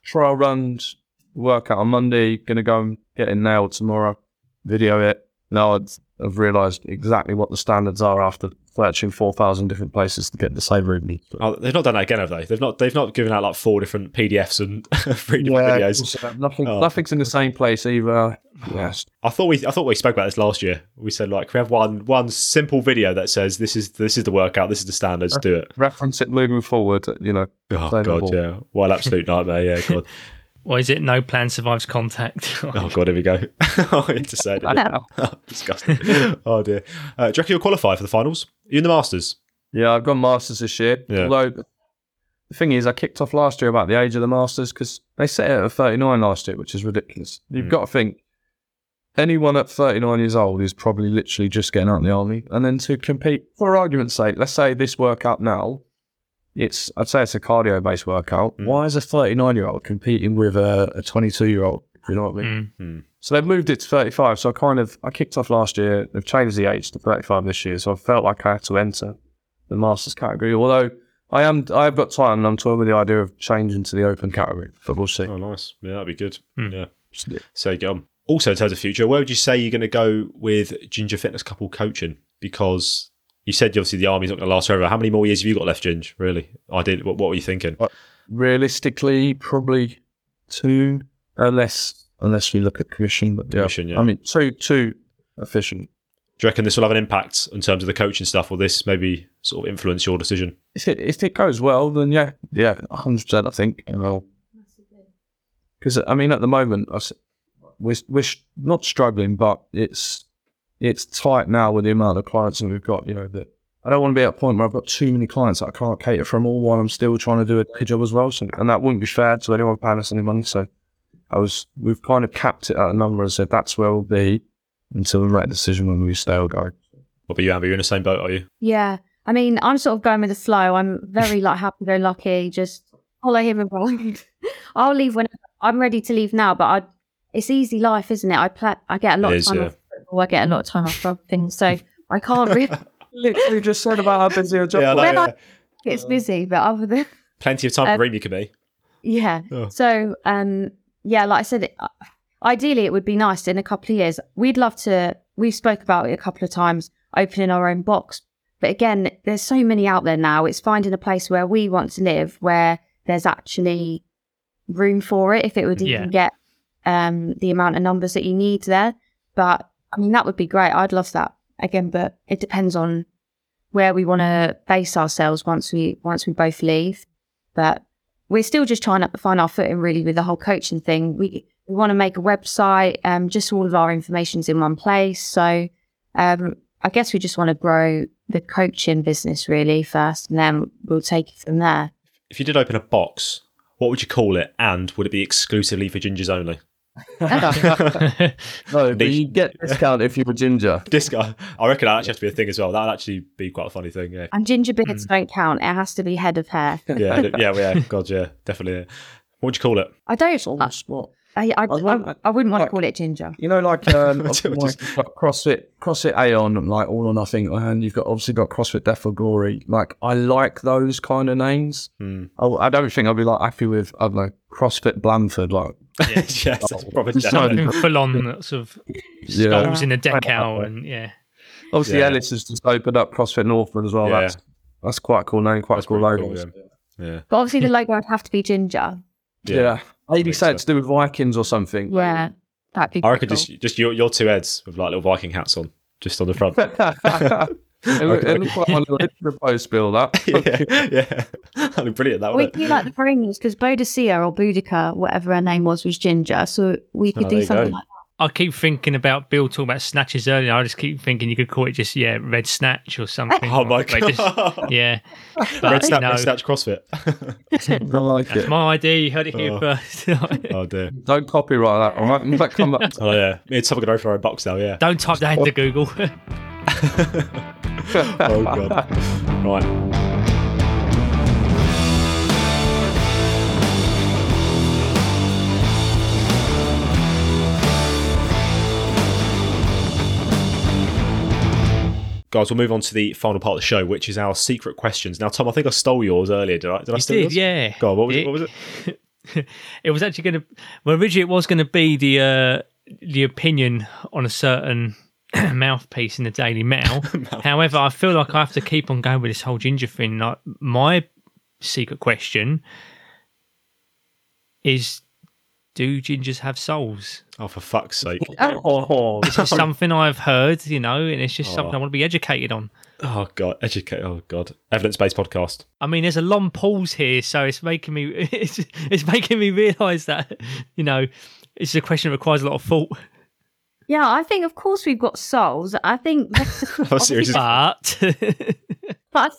Trial runs, workout on Monday. Going to go and get in nailed tomorrow. Video it. Now I've, I've realised exactly what the standards are after searching four thousand different places to get the same room. Oh, they've not done that again, have they? They've not. They've not given out like four different P D Fs and three different yeah, videos. Nothing. Oh. Nothing's in the same place either. Yes. I thought we. I thought we spoke about this last year. We said like we have one one simple video that says this is this is the workout. This is the standards. Re- do it. Reference it moving forward. You know. Oh God, yeah. What an absolute nightmare. Yeah, God. Or is it no plan survives contact? oh, God, here we go. oh, it's a sad, isn't it? oh, disgusting. oh, dear. Uh, do you reckon you'll qualify for the finals? Are you in the Masters? Yeah, I've gone Masters this year. Yeah. Although, the thing is, I kicked off last year about the age of the Masters because they set it at thirty-nine last year, which is ridiculous. You've mm. got to think, anyone at thirty-nine years old is probably literally just getting out of the army. And then to compete, for argument's sake, let's say this workout now, It's. I'd say it's a cardio-based workout. Mm. Why is a thirty-nine-year-old competing with a, a twenty-two-year-old? You know what I mean? Mm-hmm. So they've moved it to thirty-five. So I kind of I kicked off last year. They've changed the age to thirty-five this year. So I felt like I had to enter the Masters category. Although I am, I have got time, and I'm toying with the idea of changing to the Open category. But we'll see. Oh, nice. Yeah, that'd be good. Mm. Yeah. So get on. Also, in terms of future, where would you say you're going to go with Ginger Fitness Couple coaching? Because you said, obviously, the army's not going to last forever. How many more years have you got left, Ginge, really? I did. What, what were you thinking? Realistically, probably two, unless unless we look at commission. But yeah. Commission, yeah. I mean, two, two efficient. Do you reckon this will have an impact in terms of the coaching stuff? Will this maybe sort of influence your decision? If it, if it goes well, then yeah, yeah, one hundred percent, I think. Because, I mean, at the moment, we're, we're not struggling, but it's... It's tight now with the amount of clients that we've got. You know, that I don't want to be at a point where I've got too many clients that I can't cater from all while I'm still trying to do a day job as well. So, and that wouldn't be fair to anyone paying us any money. So I was, we've kind of capped it at a number and said that's where we'll be until we make a decision when we stay or go. What about you, Amber? You're in the same boat, are you? Yeah. I mean, I'm sort of going with the flow. I'm very like happy-go-lucky, just follow him and ride. I'll leave when I'm ready to leave now, but I, it's easy life, isn't it? I pla- I get a lot it of time is, yeah. I get a lot of time off for other things, so I can't really. Literally just said about how busy your job yeah, I know, yeah. I, it's busy, but other than plenty of time um, for REME, you could be. Yeah. Oh. So, um, yeah, like I said, it, ideally it would be nice in a couple of years. We'd love to. We've spoke about it a couple of times, opening our own box. But again, there's so many out there now. It's finding a place where we want to live, where there's actually room for it. If it would even yeah. get um, the amount of numbers that you need there, but. I mean, that would be great. I'd love that again, but it depends on where we want to base ourselves once we once we both leave. But we're still just trying to find our footing really with the whole coaching thing. We we want to make a website, um, just all of our information's in one place. So um, I guess we just want to grow the coaching business really first, and then we'll take it from there. If you did open a box, what would you call it, and would it be exclusively for Gingers only? No, but you get a discount if you were Ginger. Discount. I reckon that actually has to be a thing as well. That'd actually be quite a funny thing. Yeah. And ginger beards mm. don't count. It has to be head of hair. yeah, yeah, yeah. God, yeah, definitely. Yeah. What would you call it? I don't. Much what? I, I, I, I, I wouldn't want like, to call it Ginger. You know, like, um, just, like CrossFit, CrossFit Aeon, like All or Nothing, and you've got obviously got CrossFit Death or Glory. Like, I like those kind of names. Mm. I, I don't think I'd be like happy with, I don't know, CrossFit Blandford, like. Yeah, yes, that's probably so, full on sort of skulls yeah. in a decal and yeah. Obviously, yeah. Ellis has just opened up CrossFit Northwood as well. Yeah. That's that's quite a cool name, quite that's a cool logo. Cool, yeah. yeah, but obviously the logo would have to be Ginger. Yeah. yeah. Maybe say so. It's to do with Vikings or something. Yeah, that'd be. I reckon cool. just just your your two heads with like little Viking hats on, just on the front. It looked like my little proposed build up. yeah, yeah, that'd be brilliant. That would be like the Premiers because Boudica or Boudica, whatever her name was, was Ginger. So we could oh, do something go. like that. I keep thinking about Bill talking about snatches earlier. I just keep thinking you could call it just, yeah, red snatch or something. Oh, my God. Just, yeah. But red snatch, no. Red snatch CrossFit. I like That's it. my idea. You heard it here oh. first. Oh, dear. Don't copyright that, all right? In fact, come back. Oh, yeah. It's something over for our box now, yeah. Don't type that into Google. Oh, God. Right. Guys, we'll move on to the final part of the show, which is our secret questions. Now, Tom, I think I stole yours earlier. Did I? Did I steal yours? Yeah. God, what was it? it? What was it? It was actually going to. Well, originally it was going to be the uh, the opinion on a certain mouthpiece in the Daily Mail. However, I feel like I have to keep on going with this whole ginger thing. Like, my secret question is: do gingers have souls? Oh, for fuck's sake. Oh, this is something I've heard, you know, and it's just oh. something I want to be educated on. Oh, God. Educate. Oh, God. Evidence-based podcast. I mean, there's a long pause here, so it's making me it's, it's making me realise that, you know, it's a question that requires a lot of thought. Yeah, I think, of course, we've got souls. I think... Oh, seriously? But... But,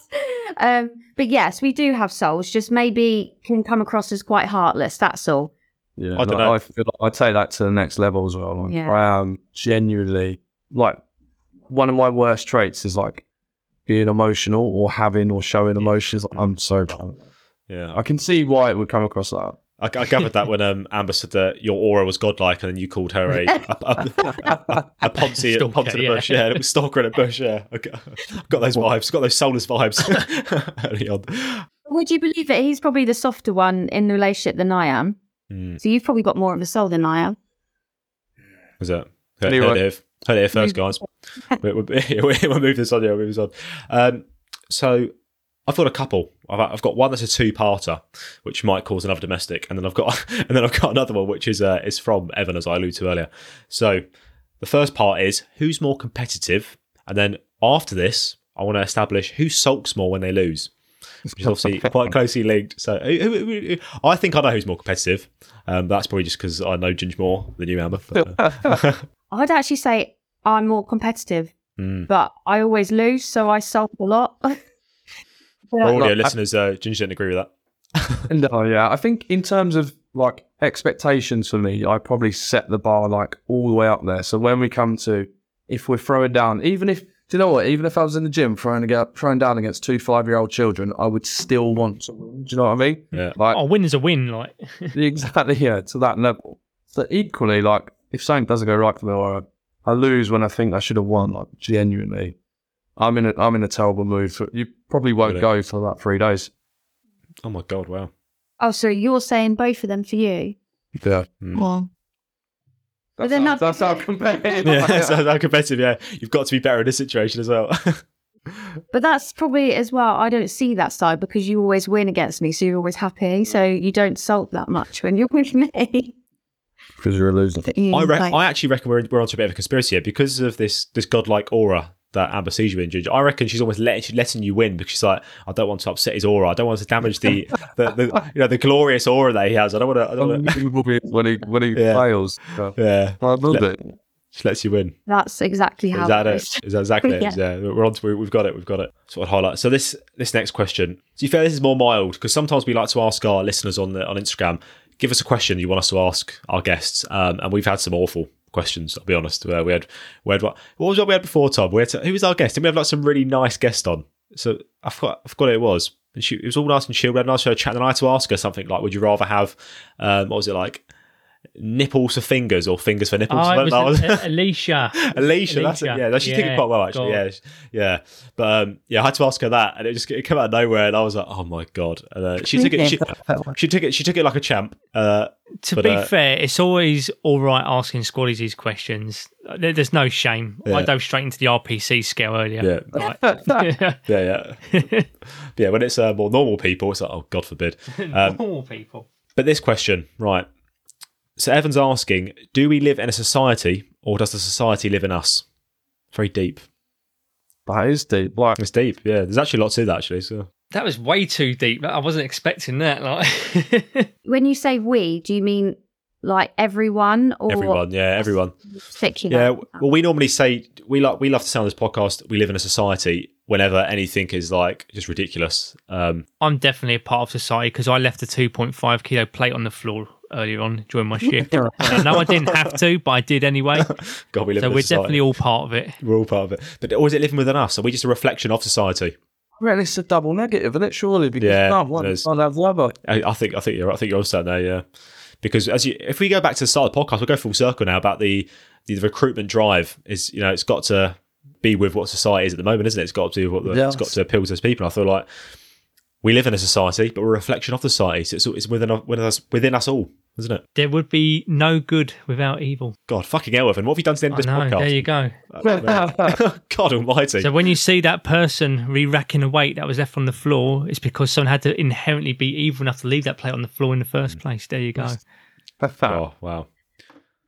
um, but, yes, we do have souls. Just maybe can come across as quite heartless, that's all. Yeah, I don't like, know. I feel like I'd take that to the next level as well. Like, yeah. I am genuinely, like, one of my worst traits is, like, being emotional or having or showing emotions. Like, I'm so bad. Yeah. I can see why it would come across that. I, I gathered that when um, Amber said that your aura was godlike and then you called her a a, a, a, a Ponzi at Ponzi in a bush. Yeah, it was stalker in a bush. Yeah. Okay. Got those vibes. Got those soulless vibes. Early on. Would you believe it? He's probably the softer one in the relationship than I am. Mm. So you've probably got more of a soul than I am. Was that? Heard, heard, it, heard it here first, guys. We'll move this on. Yeah, we'll move this on. Um, so I've got a couple. I've, I've got one that's a two-parter, which might cause another domestic, and then I've got and then I've got another one which is uh, is from Evan, as I alluded to earlier. So the first part is who's more competitive, and then after this, I want to establish who sulks more when they lose. Which is obviously quite closely linked. So I think I know who's more competitive. Um, that's probably just because I know Ginge more than you, Amber. But, uh. I'd actually say I'm more competitive, mm. but I always lose, so I sulk a lot. For audio like, listeners, uh, Ginge didn't agree with that. No, yeah. I think in terms of like expectations for me, I probably set the bar like all the way up there. So when we come to, if we're throwing down, even if, do you know what? Even if I was in the gym throwing, throwing down against two five-year-old children, I would still want to win. Do you know what I mean? Yeah. Like, oh, win is a win, like. Exactly, yeah, to that level. So equally, like, if something doesn't go right for me or I, I lose when I think I should have won, like, genuinely, I'm in a, I'm in a terrible mood. For, you probably won't really? go for about three days. Oh, my God, wow. Oh, so you're saying both of them for you? Yeah. Mm. Well. That's, but how, not- that's how competitive. Yeah, that's how competitive, yeah. You've got to be better in this situation as well. But that's probably as well, I don't see that side because you always win against me, so you're always happy. So you don't sulk that much when you're with me. Because you're a loser. You, I, re- like- I actually reckon we're, we're onto a bit of a conspiracy here. Because of this this godlike aura that Amber sees you in, Ginger, I reckon she's almost letting, she's letting you win because she's like, I don't want to upset his aura. I don't want to damage the, the, the you know, the glorious aura that he has. I don't want to. I don't want to... when he when he yeah. fails, so. yeah, I love Let, it. She lets you win. That's exactly how. Is that it? Is, it? Is that exactly yeah. it? Yeah, we're on to we, we've got it. We've got it. Sort of highlight. So this this next question. Do you feel this is more mild? Because sometimes we like to ask our listeners on the on Instagram, give us a question you want us to ask our guests, um, and we've had some awful questions, I'll be honest. Uh, we had, we had what, what was what we had before, Tom? We had to, who was our guest? And we had like some really nice guest on. So I forgot, I forgot who it was. And she, it was all nice and chill. We had a nice show chat, and I had to ask her something like, "Would you rather have, um, what was it like, nipples for fingers or fingers for nipples?" Oh, it was that was a, Alicia. Alicia, Alicia, that's it. Yeah, she's yeah, thinking quite well actually. God. Yeah, yeah. But um, yeah, I had to ask her that, and it just it came out of nowhere, and I was like, "Oh my God!" And uh, she took it. She, she took it. She took it like a champ. Uh, To but, be uh, fair, it's always all right asking squaddies these questions. There, there's no shame. Yeah. I dove straight into the R P C scale earlier. Yeah, right. yeah, yeah. Yeah, when it's uh, more normal people, it's like, oh, God forbid. Um, normal people. But this question, right. So Evan's asking, do we live in a society or does the society live in us? Very deep. That is deep. Like, it's deep, yeah. There's actually a lot to that, actually, so... That was way too deep. I wasn't expecting that. Like, when you say we, do you mean like everyone or everyone yeah everyone yeah like well we normally say we like we love to say on this podcast we live in a society whenever anything is like just ridiculous. um I'm definitely a part of society because I left a two point five kilo plate on the floor earlier on during my shift. I know I didn't have to, but I did anyway. God, we live so in we're society. Definitely all part of it we're all part of it but or is it living within us? Are we just a reflection of society? I reckon it's a double negative, isn't it? Surely, because yeah, no one will have the other. I think I think you're I think you're also there, yeah. Because as you, if we go back to the start of the podcast, we'll go full circle now about the, the the recruitment drive. Is you know it's got to be with what society is at the moment, isn't it? It's got to do what the, yes. It's got to appeal to those people. I feel like we live in a society, but we're a reflection of the society. So it's it's within within us within us all, isn't it? There would be no good without evil. God, fucking hell, Evan. What have you done to the end of this know, podcast? There you go. God almighty. So when you see that person re-racking a weight that was left on the floor, it's because someone had to inherently be evil enough to leave that plate on the floor in the first place. There you go. Oh, wow.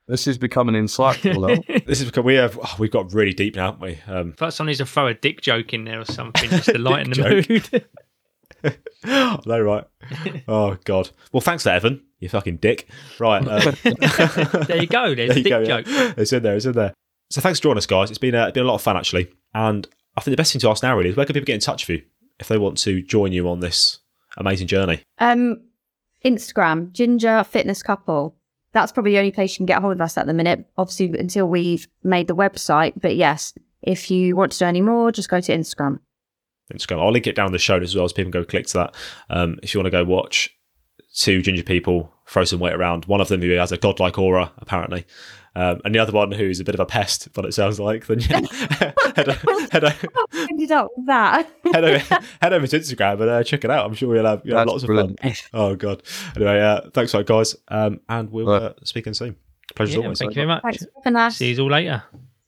This is becoming insightful, though. This is because we have, oh, we've got really deep now, haven't we? Um, First one is to throw a dick joke in there or something just to lighten the mood. I know, right? Oh, God. Well, thanks for that, Evan. You fucking dick. Right. Um. There you go. There's there a dick go, joke. Yeah. It's in there. It's in there. So thanks for joining us, guys. It's been a, been a lot of fun, actually. And I think the best thing to ask now, really, is where can people get in touch with you if they want to join you on this amazing journey? Um, Instagram, Ginger Fitness Couple. That's probably the only place you can get hold of us at the minute, obviously, until we've made the website. But yes, if you want to do any more, just go to Instagram. Instagram. I'll link it down the show as well, so people can go click to that. Um, if you want to go watch two ginger people throw some weight around, one of them who has a godlike aura apparently, um, and the other one who's a bit of a pest, but it sounds like. Then yeah, head, o- head, o- ended up with that. head, over, head over to Instagram and uh, check it out. I'm sure you'll have, you'll have lots brilliant. Of fun. Oh god. Anyway, uh, thanks a lot, guys, um, and we'll uh, speak in soon. Pleasure yeah, as always. Thank you very much. Thanks for having us. See you all later.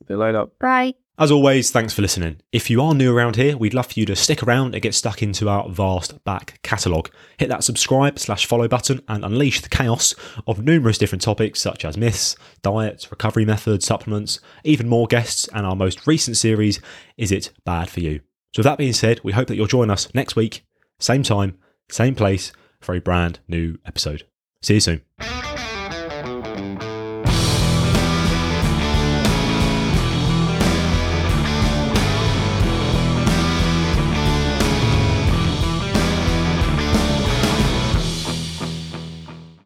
See you later. Bye. As always, thanks for listening. If you are new around here, we'd love for you to stick around and get stuck into our vast back catalogue. Hit that subscribe slash follow button and unleash the chaos of numerous different topics such as myths, diets, recovery methods, supplements, even more guests, and our most recent series, Is It Bad For You? So with that being said, we hope that you'll join us next week, same time, same place, for a brand new episode. See you soon.